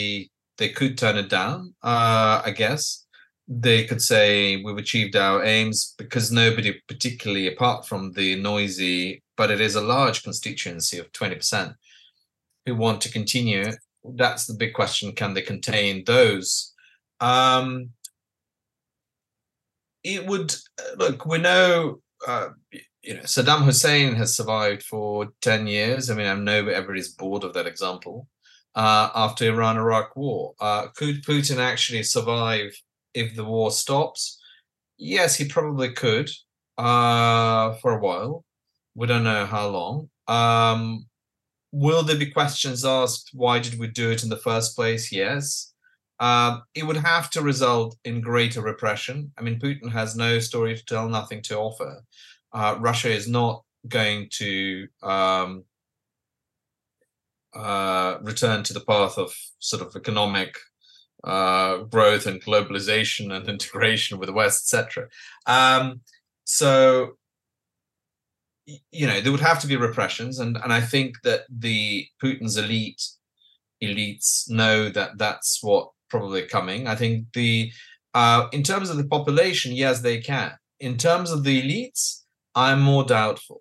they could turn it down, uh, I guess. They could say we've achieved our aims because nobody particularly, apart from the noisy, but it is a large constituency of twenty percent who want to continue. That's the big question. Can they contain those? Um, it would, look, we know... Uh, You know, Saddam Hussein has survived for ten years. I mean, I know everybody's bored of that example. Uh, after Iran-Iraq war, uh, could Putin actually survive if the war stops? Yes, he probably could uh, for a while. We don't know how long. Um, will there be questions asked? Why did we do it in the first place? Yes. Uh, it would have to result in greater repression. I mean, Putin has no story to tell, nothing to offer. Uh, Russia is not going to um, uh, return to the path of sort of economic uh, growth and globalization and integration with the West, et cetera. Um, so, you know, there would have to be repressions, and and I think that the Putin's elite elites know that that's what probably coming. I think the uh, in terms of the population, yes, they can. In terms of the elites, I'm more doubtful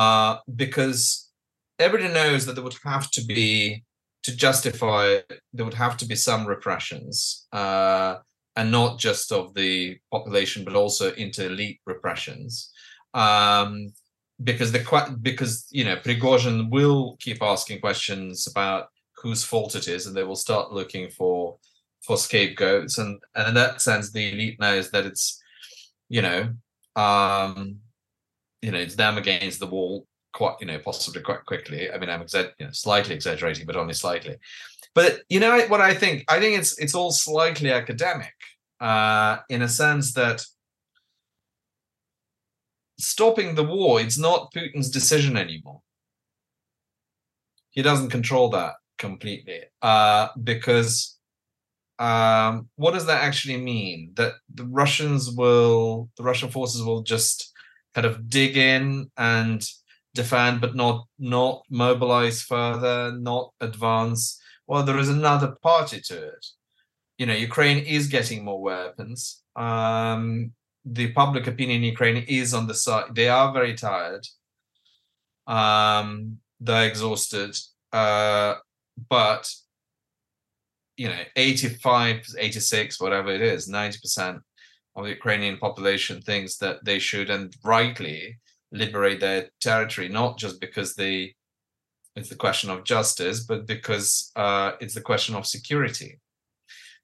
uh, because everybody knows that there would have to be, to justify it, there would have to be some repressions uh, and not just of the population, but also inter-elite repressions um, because, the, because you know, Prigozhin will keep asking questions about whose fault it is and they will start looking for for scapegoats. And, and in that sense, the elite knows that it's, you know, Um, you know, it's them against the wall quite, you know, possibly quite quickly. I mean, I'm exa- you know, slightly exaggerating, but only slightly. But, you know, what I think, I think it's it's all slightly academic uh, in a sense that stopping the war, it's not Putin's decision anymore. He doesn't control that completely uh, because... Um, what does that actually mean? That the Russians will, the Russian forces will just kind of dig in and defend, but not not mobilize further, not advance. Well, there is another party to it. You know, Ukraine is getting more weapons. Um, the public opinion in Ukraine is on the side. They are very tired. Um, they're exhausted. Uh, but... you know, eighty-five, eighty-six, whatever it is, ninety percent of the Ukrainian population thinks that they should, and rightly, liberate their territory, not just because they, it's the question of justice, but because uh, it's the question of security.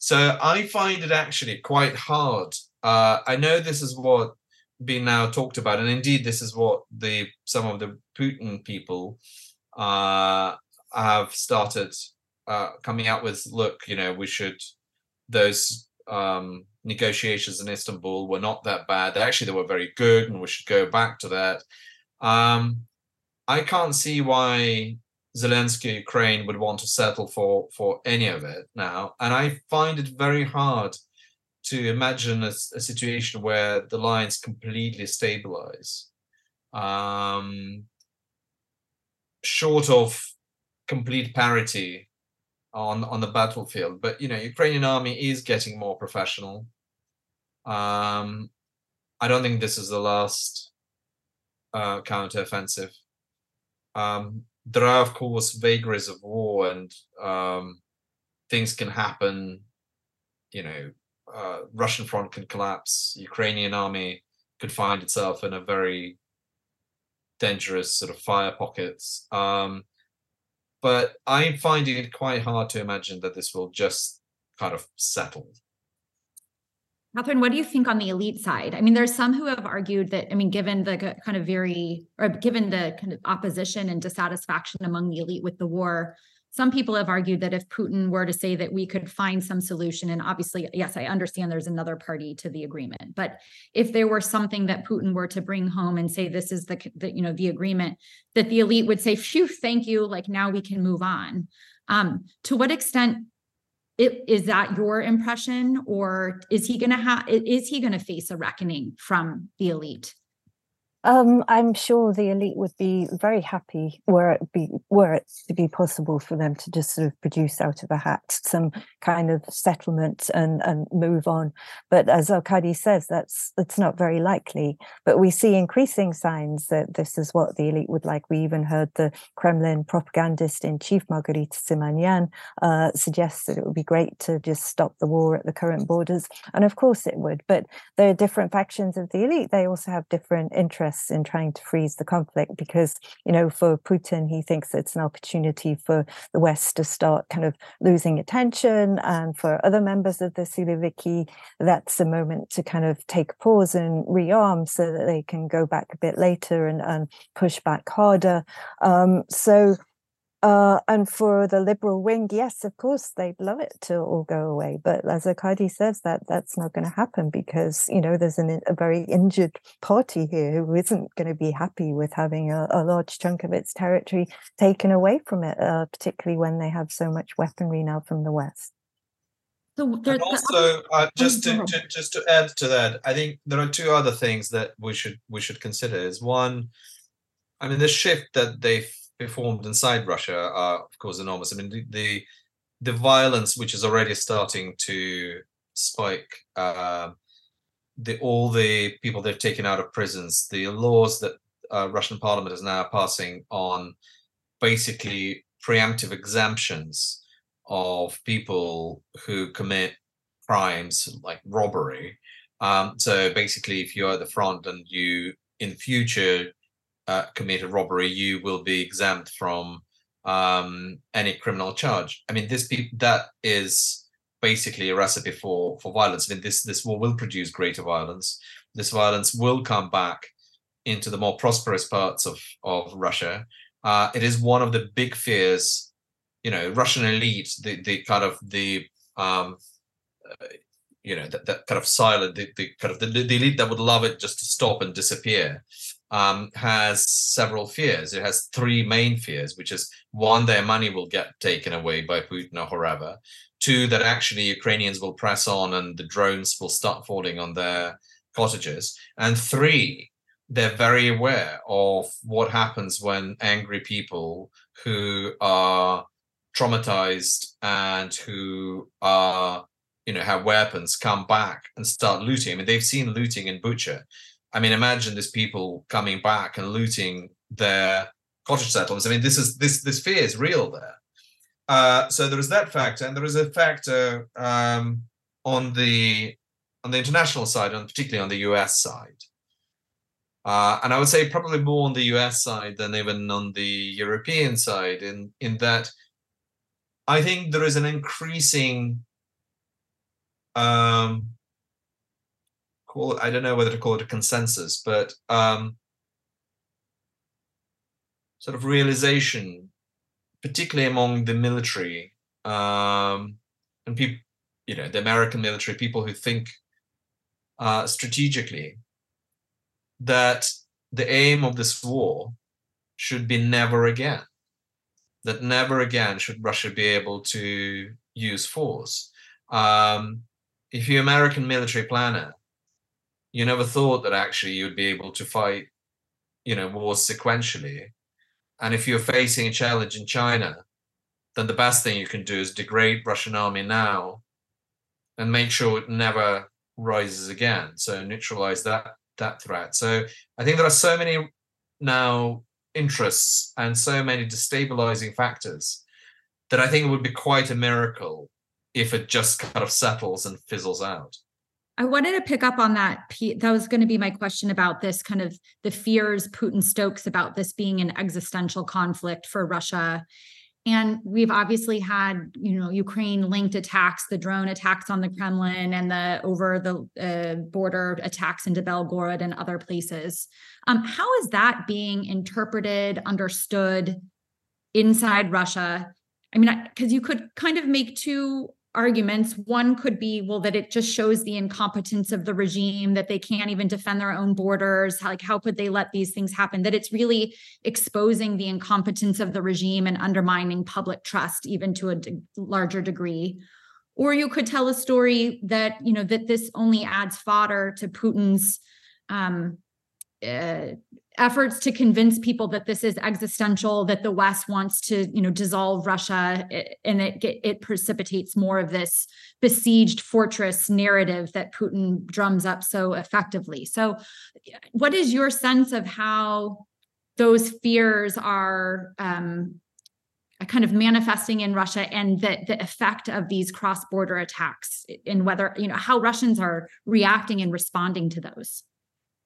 So I find it actually quite hard. Uh, I know this is what being now talked about, and indeed this is what the some of the Putin people uh, have started Uh, coming out with, look, you know, we should, those um, negotiations in Istanbul were not that bad. Actually, they were very good, and we should go back to that. Um, I can't see why Zelensky Ukraine would want to settle for, for any of it now. And I find it very hard to imagine a, a situation where the lines completely stabilize. Um, short of complete parity on on the battlefield, but you know, Ukrainian army is getting more professional. um I don't think this is the last uh counteroffensive. Um there are of course vagaries of war, and um things can happen. You know, uh Russian front can collapse, Ukrainian army could find itself in a very dangerous sort of fire pockets. um But I'm finding it quite hard to imagine that this will just kind of settle. Catherine, what do you think on the elite side? I mean, there's some who have argued that, I mean, given the kind of very, or given the kind of opposition and dissatisfaction among the elite with the war, some people have argued that if Putin were to say that we could find some solution, and obviously, yes, I understand there's another party to the agreement, but if there were something that Putin were to bring home and say, this is the, the you know, the agreement, that the elite would say, phew, thank you, like now we can move on. Um, to what extent it, is that your impression, or is he going to have, is he going to face a reckoning from the elite? Um, I'm sure the elite would be very happy were it be were it to be possible for them to just sort of produce out of a hat some kind of settlement and, and move on. But as Arkady says, that's it's not very likely. But we see increasing signs that this is what the elite would like. We even heard the Kremlin propagandist in chief, Margarita Simonyan, uh, suggest that it would be great to just stop the war at the current borders. And of course it would. But there are different factions of the elite. They also have different interests in trying to freeze the conflict, because, you know, for Putin, he thinks it's an opportunity for the West to start kind of losing attention, and for other members of the Siloviki, that's a moment to kind of take pause and rearm so that they can go back a bit later and, and push back harder. Um, so Uh, and for the liberal wing, yes, of course, they'd love it to all go away. But as Arkady says, that that's not going to happen, because, you know, there's an, a very injured party here who isn't going to be happy with having a, a large chunk of its territory taken away from it, uh, particularly when they have so much weaponry now from the West. And also, uh, just to, to just to add to that, I think there are two other things that we should we should consider. Is one, I mean, the shift that they've formed inside Russia are of course enormous. I mean, the, the the violence which is already starting to spike, uh, the all the people they've taken out of prisons, the laws that uh, Russian Parliament is now passing on basically preemptive exemptions of people who commit crimes like robbery. Um, so basically, if you're at the front and you in future Uh, commit a robbery, you will be exempt from um, any criminal charge. I mean, this pe- that is basically a recipe for for violence. I mean, this this war will produce greater violence. This violence will come back into the more prosperous parts of, of Russia. Uh, it is one of the big fears, you know, Russian elite, the, the kind of the, um, uh, you know, that, that kind of silent, the, the kind of the, the elite that would love it just to stop and disappear, um, has several fears. It has three main fears, which is one, their money will get taken away by Putin or whoever. Two, that actually Ukrainians will press on and the drones will start falling on their cottages. And three, they're very aware of what happens when angry people who are traumatized and who are, you know, have weapons come back and start looting. I mean, they've seen looting in Bucha. I mean, imagine these people coming back and looting their cottage settlements. I mean, this is this this fear is real there. Uh, so there is that factor, and there is a factor um, on the on the international side, and particularly on the U S side. Uh, and I would say probably more on the U S side than even on the European side, in, in that I think there is an increasing, um, call it, I don't know whether to call it a consensus, but um, sort of realization, particularly among the military um, and people, you know, the American military, people who think uh, strategically, that the aim of this war should be never again, that never again should Russia be able to use force. Um, if you're an American military planner, you never thought that actually you'd be able to fight, you know, wars sequentially. And if you're facing a challenge in China, then the best thing you can do is degrade Russian army now and make sure it never rises again. So neutralize that. that threat. So I think there are so many now interests and so many destabilizing factors that I think it would be quite a miracle if it just kind of settles and fizzles out. I wanted to pick up on that. That was going to be my question about this kind of the fears Putin stokes about this being an existential conflict for Russia. And we've obviously had, you know, Ukraine-linked attacks, the drone attacks on the Kremlin and the over-the-border uh, attacks into Belgorod and other places. Um, how is that being interpreted, understood inside Russia? I mean, because you could kind of make two arguments. One could be, well, that it just shows the incompetence of the regime, that they can't even defend their own borders. Like, how could they let these things happen? That it's really exposing the incompetence of the regime and undermining public trust, even to a de- larger degree. Or you could tell a story that, you know, that this only adds fodder to Putin's um, uh, efforts to convince people that this is existential, that the West wants to, you know, dissolve Russia, and it it precipitates more of this besieged fortress narrative that Putin drums up so effectively. So what is your sense of how those fears are um, kind of manifesting in Russia, and the, the effect of these cross-border attacks, and whether, you know, how Russians are reacting and responding to those?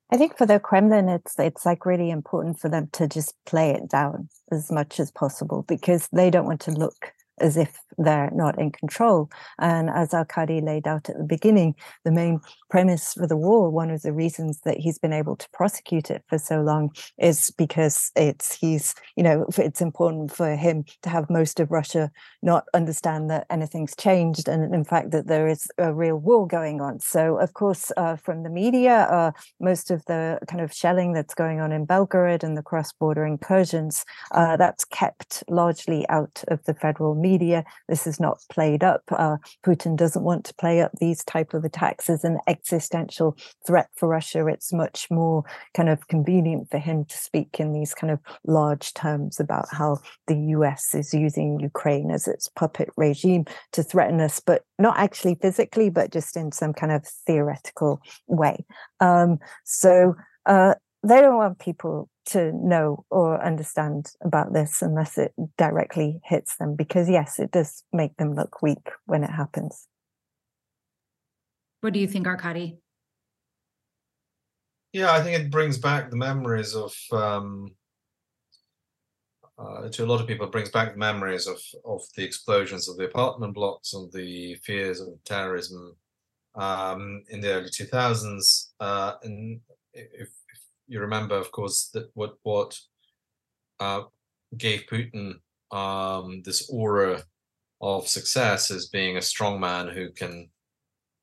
I think for the Kremlin, it's it's like really important for them to just play it down as much as possible, because they don't want to look as if they're not in control. And as Arkady laid out at the beginning, the main premise for the war, one of the reasons that he's been able to prosecute it for so long, is because it's he's, you know, it's important for him to have most of Russia not understand that anything's changed, and in fact that there is a real war going on. So of course, uh, from the media, uh, most of the kind of shelling that's going on in Belgorod and the cross-border incursions, uh, that's kept largely out of the federal media. Media. This is not played up. Uh, Putin doesn't want to play up these type of attacks as an existential threat for Russia. It's much more kind of convenient for him to speak in these kind of large terms about how the U S is using Ukraine as its puppet regime to threaten us, but not actually physically, but just in some kind of theoretical way. Um, so uh, they don't want people to know or understand about this unless it directly hits them, because yes, it does make them look weak when it happens. What do you think, Arkady? Yeah, I think it brings back the memories of, um, uh, to a lot of people, it brings back the memories of, of the explosions of the apartment blocks and the fears of terrorism um, in the early two thousands. Uh, and if you remember, of course, that what what uh, gave Putin um, this aura of success as being a strong man who can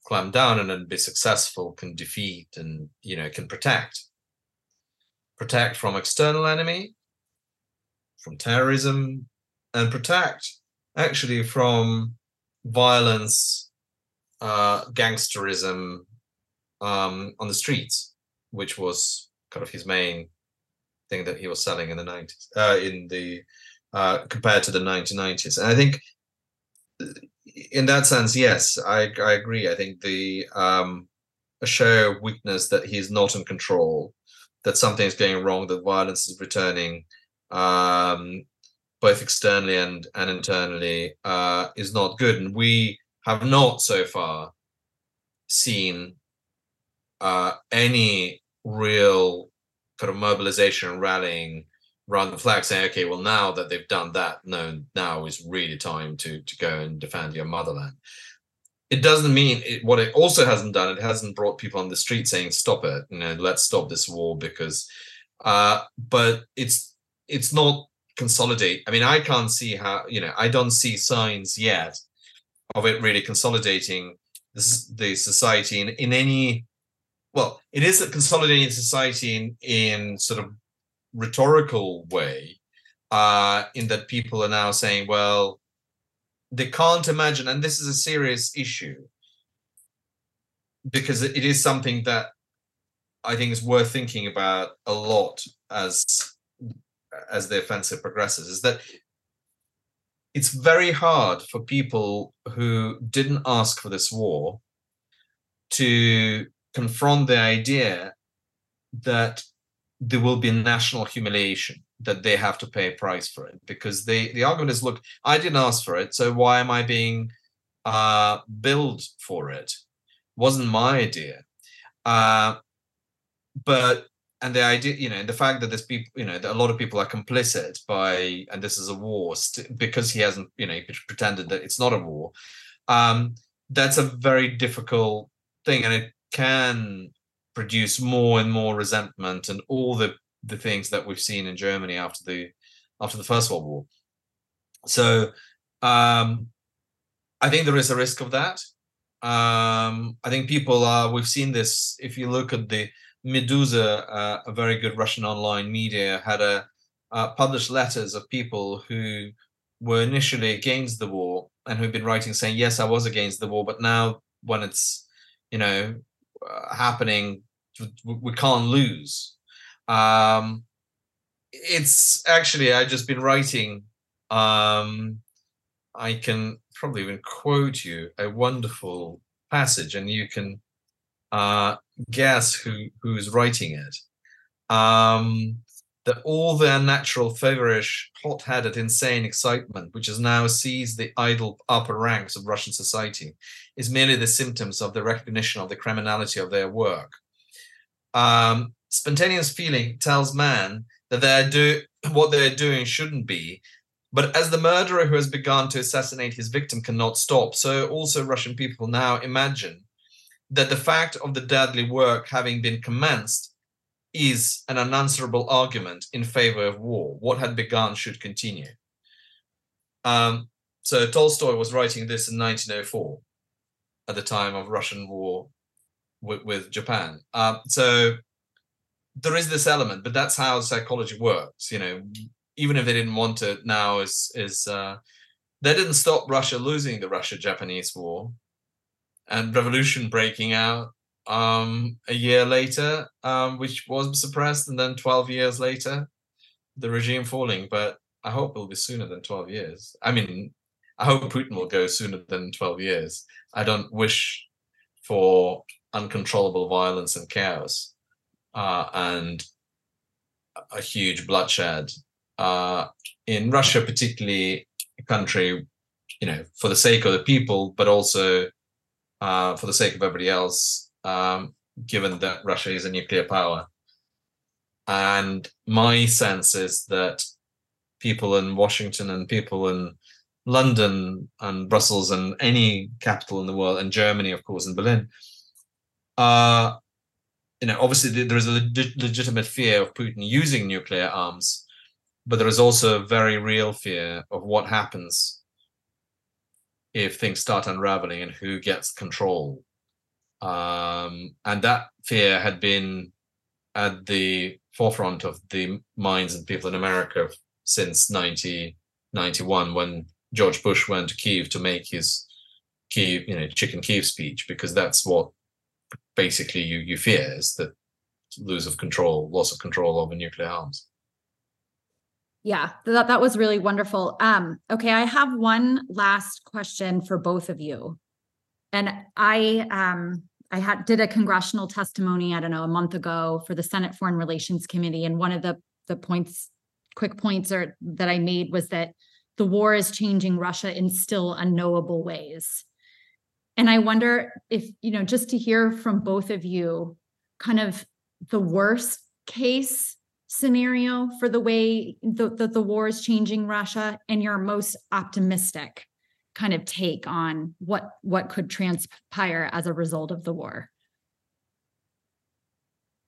clamp down and then be successful, can defeat, and you know can protect, protect from external enemy, from terrorism, and protect actually from violence, uh, gangsterism um, on the streets, which was kind of his main thing that he was selling in the nineties, uh, in the uh, compared to the nineteen nineties. And I think, in that sense, yes, I, I agree. I think the um, a sheer weakness that he's not in control, that something is going wrong, that violence is returning, um, both externally and and internally, uh, is not good. And we have not so far seen uh, any real kind of mobilization, rallying around the flag, saying, "Okay, well, now that they've done that, no, now is really time to to go and defend your motherland." It doesn't mean it, what it also hasn't done. It hasn't brought people on the street saying, "Stop it! You know, let's stop this war." Because, uh, but it's it's not consolidate. I mean, I can't see how, you know, I don't see signs yet of it really consolidating this, the society in, in any. Well, it is a consolidating society in, in sort of rhetorical way, uh, in that people are now saying, well, they can't imagine, and this is a serious issue, because it is something that I think is worth thinking about a lot as as the offensive progresses, is that it's very hard for people who didn't ask for this war to confront the idea that there will be national humiliation, that they have to pay a price for it, because they, the argument is, look, I didn't ask for it, so why am I being uh, billed for it? It wasn't my idea. Uh, but And the idea, you know, and the fact that there's people, you know, that a lot of people are complicit by, and this is a war, st- because he hasn't, you know, he pretended that it's not a war. Um, that's a very difficult thing, and it can produce more and more resentment and all the the things that we've seen in Germany after the after the First World War. So, um, I think there is a risk of that. Um, I think people are. We've seen this. If you look at the Meduza, uh, a very good Russian online media, had a uh, published letters of people who were initially against the war and who've been writing saying, yes, I was against the war, but now when it's, you know, uh, happening, we, we can't lose. Um, it's actually, I've just been writing, um, I can probably even quote you a wonderful passage, and you can Uh, guess who who's writing it. Um, that all their natural, feverish, hot-headed, insane excitement, which has now seized the idle upper ranks of Russian society, is merely the symptoms of the recognition of the criminality of their work. Um, spontaneous feeling tells man that they're do what they're doing shouldn't be, but as the murderer who has begun to assassinate his victim cannot stop, so also Russian people now imagine that the fact of the deadly work having been commenced is an unanswerable argument in favor of war. What had begun should continue. Um, so Tolstoy was writing this in nineteen oh four, at the time of Russian war with, with Japan. Um, so there is this element, but that's how psychology works. You know, even if they didn't want it, now is is uh, they didn't stop Russia losing the Russia-Japanese war and revolution breaking out um, a year later, um, which was suppressed, and then twelve years later, the regime falling. But I hope it'll be sooner than twelve years. I mean, I hope Putin will go sooner than twelve years. I don't wish for uncontrollable violence and chaos uh, and a huge bloodshed uh, in Russia, particularly a country, you know, for the sake of the people, but also Uh, for the sake of everybody else, um, given that Russia is a nuclear power. And my sense is that people in Washington and people in London and Brussels and any capital in the world, and Germany, of course, and Berlin, uh, you know, obviously there is a leg- legitimate fear of Putin using nuclear arms, but there is also a very real fear of what happens if things start unraveling and who gets control. Um, and that fear had been at the forefront of the minds and people in America since nineteen ninety-one, when George Bush went to Kyiv to make his Kyiv, you know, chicken Kyiv speech, because that's what basically you, you fear, is that lose of control, loss of control over nuclear arms. Yeah, that, that was really wonderful. Um, okay, I have one last question for both of you. And I um, I had did a congressional testimony, I don't know, a month ago for the Senate Foreign Relations Committee. And one of the, the points, quick points are, that I made was that the war is changing Russia in still unknowable ways. And I wonder if, you know, just to hear from both of you, kind of the worst case scenario for the way that the, the war is changing Russia, and your most optimistic kind of take on what what could transpire as a result of the war.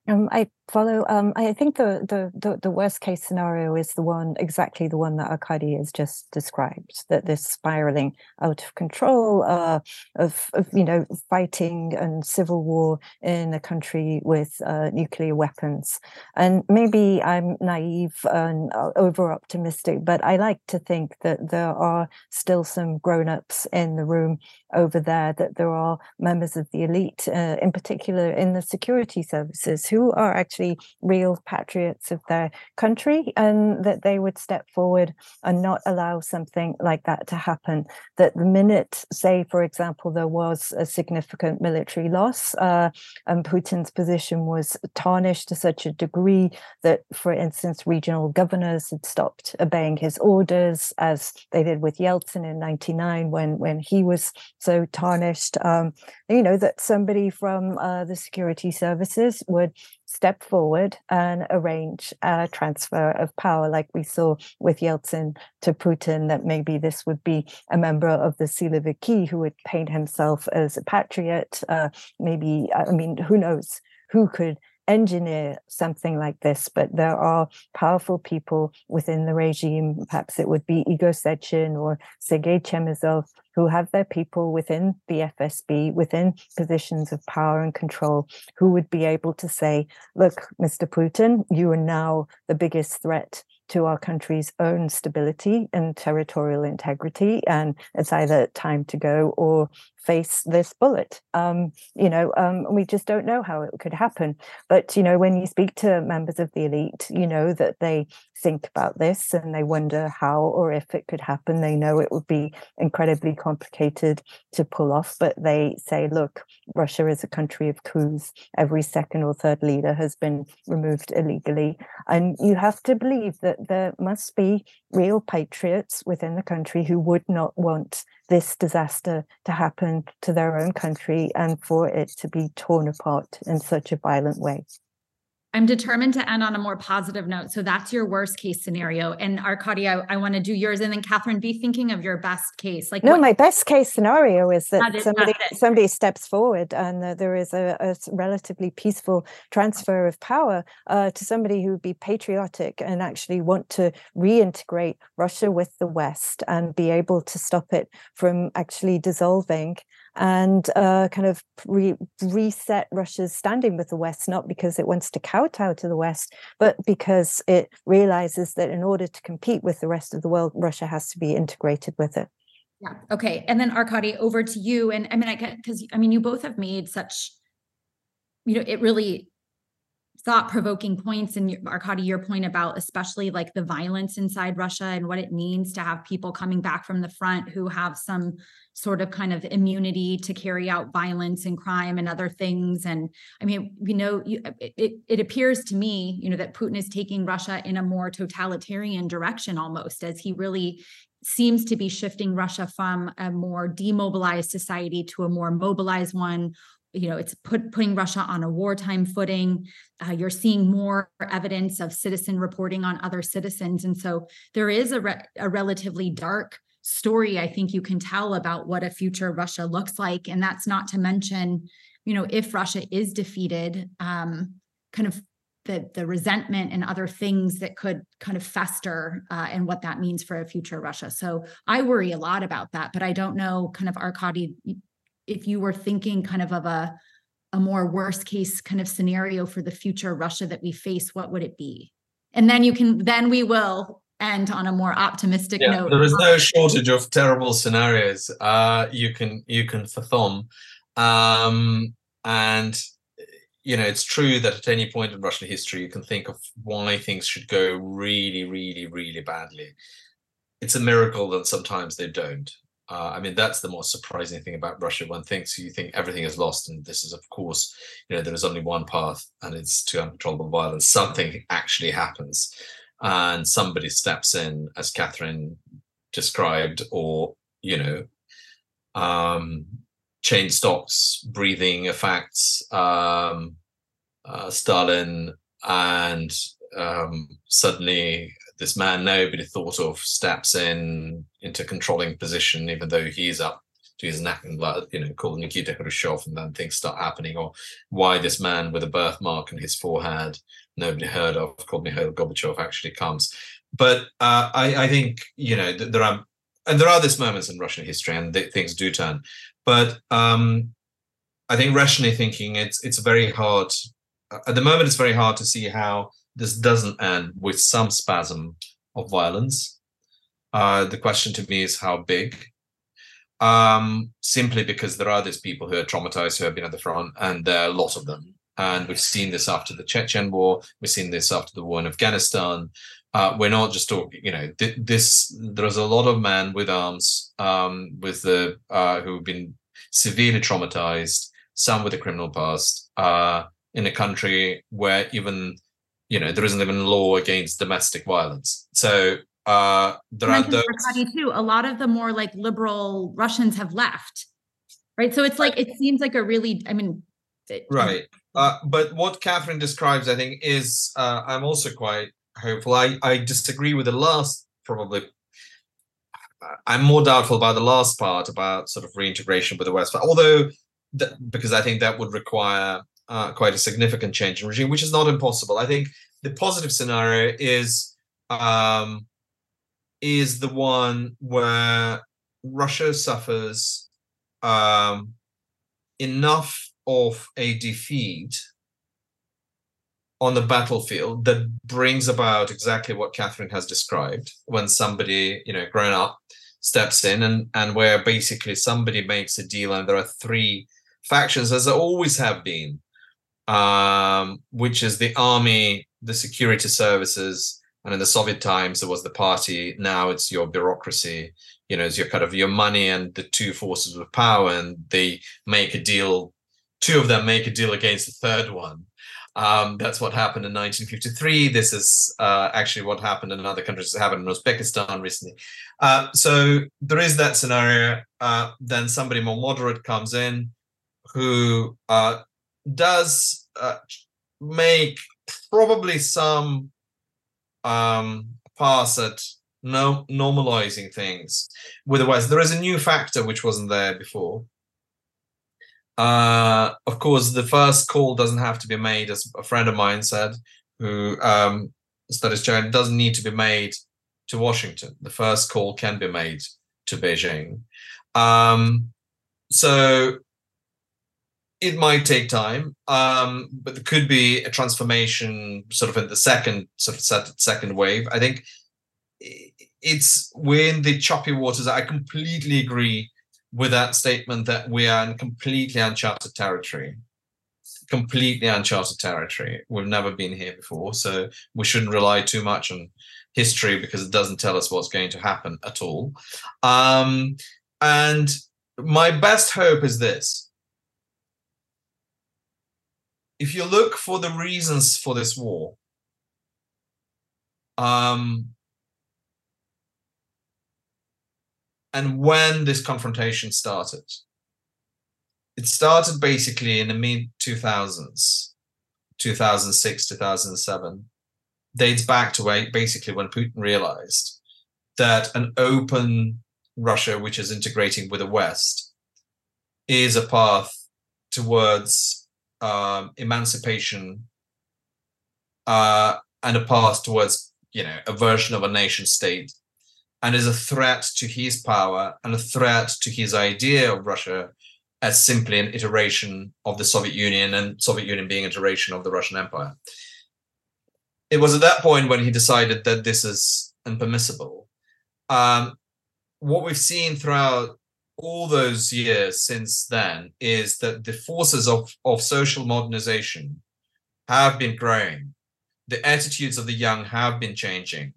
Um, I follow. Um, I think the, the the the worst case scenario is the one exactly the one that Arkady has just described. That this spiraling out of control uh, of, of you know fighting and civil war in a country with uh, nuclear weapons. And maybe I'm naive and over optimistic, but I like to think that there are still some grown ups in the room over there. That there are members of the elite, uh, in particular in the security services, who are actually real patriots of their country, and that they would step forward and not allow something like that to happen. That the minute, say, for example, there was a significant military loss uh, and Putin's position was tarnished to such a degree that, for instance, regional governors had stopped obeying his orders, as they did with Yeltsin in ninety-nine when, when he was so tarnished, um, you know, that somebody from uh, the security services would step forward and arrange a transfer of power, like we saw with Yeltsin to Putin, that maybe this would be a member of the Siloviki who would paint himself as a patriot. Uh, maybe, I mean, who knows who could engineer something like this, but there are powerful people within the regime. Perhaps it would be Igor Sechin or Sergei Chemizov, who have their people within the F S B, within positions of power and control, who would be able to say, look, Mister Putin, you are now the biggest threat to our country's own stability and territorial integrity, and it's either time to go or face this bullet. Um, you know, um, we just don't know how it could happen. But, you know, when you speak to members of the elite, you know that they think about this and they wonder how or if it could happen. They know it would be incredibly complicated to pull off, but they say, look, Russia is a country of coups. Every second or third leader has been removed illegally. And you have to believe that there must be real patriots within the country who would not want this disaster to happen to their own country and for it to be torn apart in such a violent way. I'm determined to end on a more positive note. So that's your worst case scenario. And Arkady, I, I want to do yours. And then Catherine, be thinking of your best case. Like, no, what... my best case scenario is that not somebody it. somebody steps forward and uh, there is a, a relatively peaceful transfer of power uh, to somebody who would be patriotic and actually want to reintegrate Russia with the West and be able to stop it from actually dissolving and uh, kind of re- reset Russia's standing with the West, not because it wants to kowtow to the West, but because it realizes that in order to compete with the rest of the world, Russia has to be integrated with it. Yeah. Okay. And then Arkady, over to you. And I mean, I get, because I mean, you both have made such, you know, it really thought-provoking points. And Arkady, your point about especially like the violence inside Russia and what it means to have people coming back from the front who have some sort of kind of immunity to carry out violence and crime and other things. And I mean, you know, you, it, it appears to me, you know, that Putin is taking Russia in a more totalitarian direction almost, as he really seems to be shifting Russia from a more demobilized society to a more mobilized one. You know, it's put, putting Russia on a wartime footing. Uh, you're seeing more evidence of citizen reporting on other citizens. And so there is a, re- a relatively dark story, I think, you can tell about what a future Russia looks like. And that's not to mention you know, if Russia is defeated, um, kind of the, the resentment and other things that could kind of fester uh, and what that means for a future Russia. So I worry a lot about that, but I don't know, kind of, Arkady, if you were thinking kind of of a, a more worst case kind of scenario for the future Russia that we face, what would it be? And then you can, then we will end on a more optimistic yeah, note. There is no shortage of terrible scenarios uh, you can you can fathom. Um, and, you know, it's true that at any point in Russian history, you can think of why things should go really, really, really badly. It's a miracle that sometimes they don't. Uh, I mean, that's the most surprising thing about Russia. One thinks you think everything is lost, and this is, of course, you know, there is only one path, and it's to uncontrollable violence. Something actually happens, and somebody steps in, as Catherine described, or, you know, um, chain stocks, breathing effects, um, uh, Stalin, and um, suddenly this man nobody thought of steps in into controlling position, even though he's up to his neck in blood, you know, called Nikita Khrushchev, and then things start happening. Or why this man with a birthmark on his forehead, nobody heard of, called Mikhail Gorbachev, actually comes. But uh, I, I think, you know, there are, and there are these moments in Russian history, and th things do turn. But um, I think rationally thinking, it's it's very hard, at the moment it's very hard to see how this doesn't end with some spasm of violence. Uh, the question to me is how big, um, simply because there are these people who are traumatized, who have been at the front, and there are a lot of them. And we've seen this after the Chechen war, we've seen this after the war in Afghanistan. Uh, we're not just talking, you know, th this, there's a lot of men with arms, um, with the, uh, who've been severely traumatized, some with a criminal past, uh, in a country where even, you know, there isn't even law against domestic violence. So uh, there are those. Too, a lot of the more like liberal Russians have left, right? So it's like, it seems like a really, I mean. It, right. Uh, but what Catherine describes, I think, is, uh, I'm also quite hopeful. I, I disagree with the last, probably, I'm more doubtful about the last part about sort of reintegration with the West, although, th because I think that would require Uh, quite a significant change in regime, which is not impossible. I think the positive scenario is um, is the one where Russia suffers um, enough of a defeat on the battlefield that brings about exactly what Catherine has described, when somebody, you know, grown up steps in, and, and where basically somebody makes a deal, and there are three factions, as there always have been, Um, which is the army, the security services, and in the Soviet times there was the party. Now it's your bureaucracy, you know, it's your kind of your money and the two forces of power, and they make a deal. Two of them make a deal against the third one. Um, that's what happened in nineteen fifty-three. This is uh, actually what happened in other countries. It happened in Uzbekistan recently. Uh, so there is that scenario. Uh, then somebody more moderate comes in, who uh, does uh, make probably some um, pass at no normalizing things with the West. There is a new factor which wasn't there before. Uh, of course, the first call doesn't have to be made, as a friend of mine said, who um, studies China, doesn't need to be made to Washington. The first call can be made to Beijing. Um, so... It might take time, um, but there could be a transformation sort of in the second sort of second wave. I think it's we're in the choppy waters. I completely agree with that statement that we are in completely uncharted territory, completely uncharted territory. We've never been here before, so we shouldn't rely too much on history because it doesn't tell us what's going to happen at all. Um, and my best hope is this. If you look for the reasons for this war, um, and when this confrontation started, it started basically in the mid two thousands, two thousand six, two thousand seven, dates back to where basically when Putin realized that an open Russia, which is integrating with the West, is a path towards um, emancipation uh, and a path towards, you know, a version of a nation state, and is a threat to his power and a threat to his idea of Russia as simply an iteration of the Soviet Union, and Soviet Union being an iteration of the Russian Empire. It was at that point when he decided that this is impermissible. Um, what we've seen throughout all those years since then is that the forces of, of social modernization have been growing. The attitudes of the young have been changing.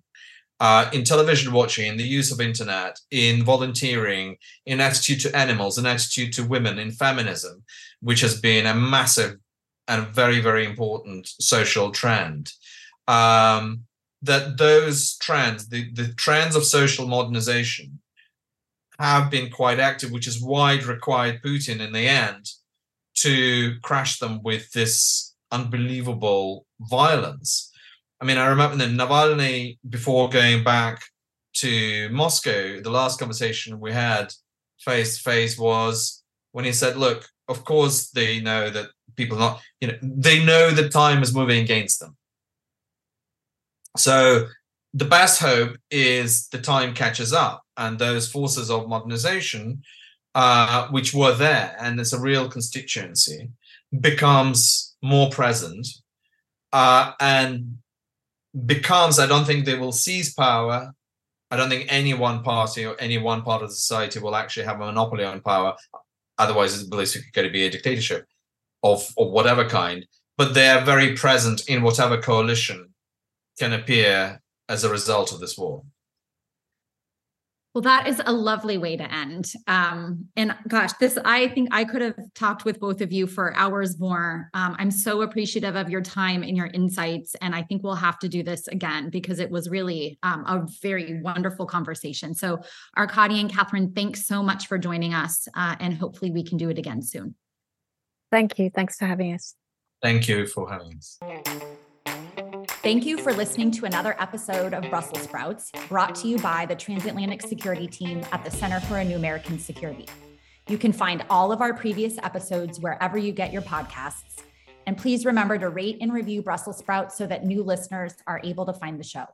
Uh, in television watching, in the use of internet, in volunteering, in attitude to animals, in attitude to women, in feminism, which has been a massive and very, very important social trend. Um, that those trends, the, the trends of social modernization, have been quite active, which is why it required Putin in the end to crash them with this unbelievable violence. I mean, I remember that Navalny, before going back to Moscow, the last conversation we had face to face was when he said, look, of course they know that people are not, you know, they know that time is moving against them. So the best hope is the time catches up, and those forces of modernization, uh, which were there, and it's a real constituency, becomes more present uh, and becomes, I don't think they will seize power. I don't think any one party or any one part of society will actually have a monopoly on power. Otherwise, it's basically going to be a dictatorship of, of whatever kind, but they're very present in whatever coalition can appear as a result of this war. Well, that is a lovely way to end. Um, and gosh, this, I think I could have talked with both of you for hours more. Um, I'm so appreciative of your time and your insights. And I think we'll have to do this again, because it was really um, a very wonderful conversation. So Arkady and Catherine, thanks so much for joining us. Uh, and hopefully we can do it again soon. Thank you. Thanks for having us. Thank you for having us. Thank you for listening to another episode of Brussels Sprouts, brought to you by the Transatlantic Security Team at the Center for a New American Security. You can find all of our previous episodes wherever you get your podcasts. And please remember to rate and review Brussels Sprouts so that new listeners are able to find the show.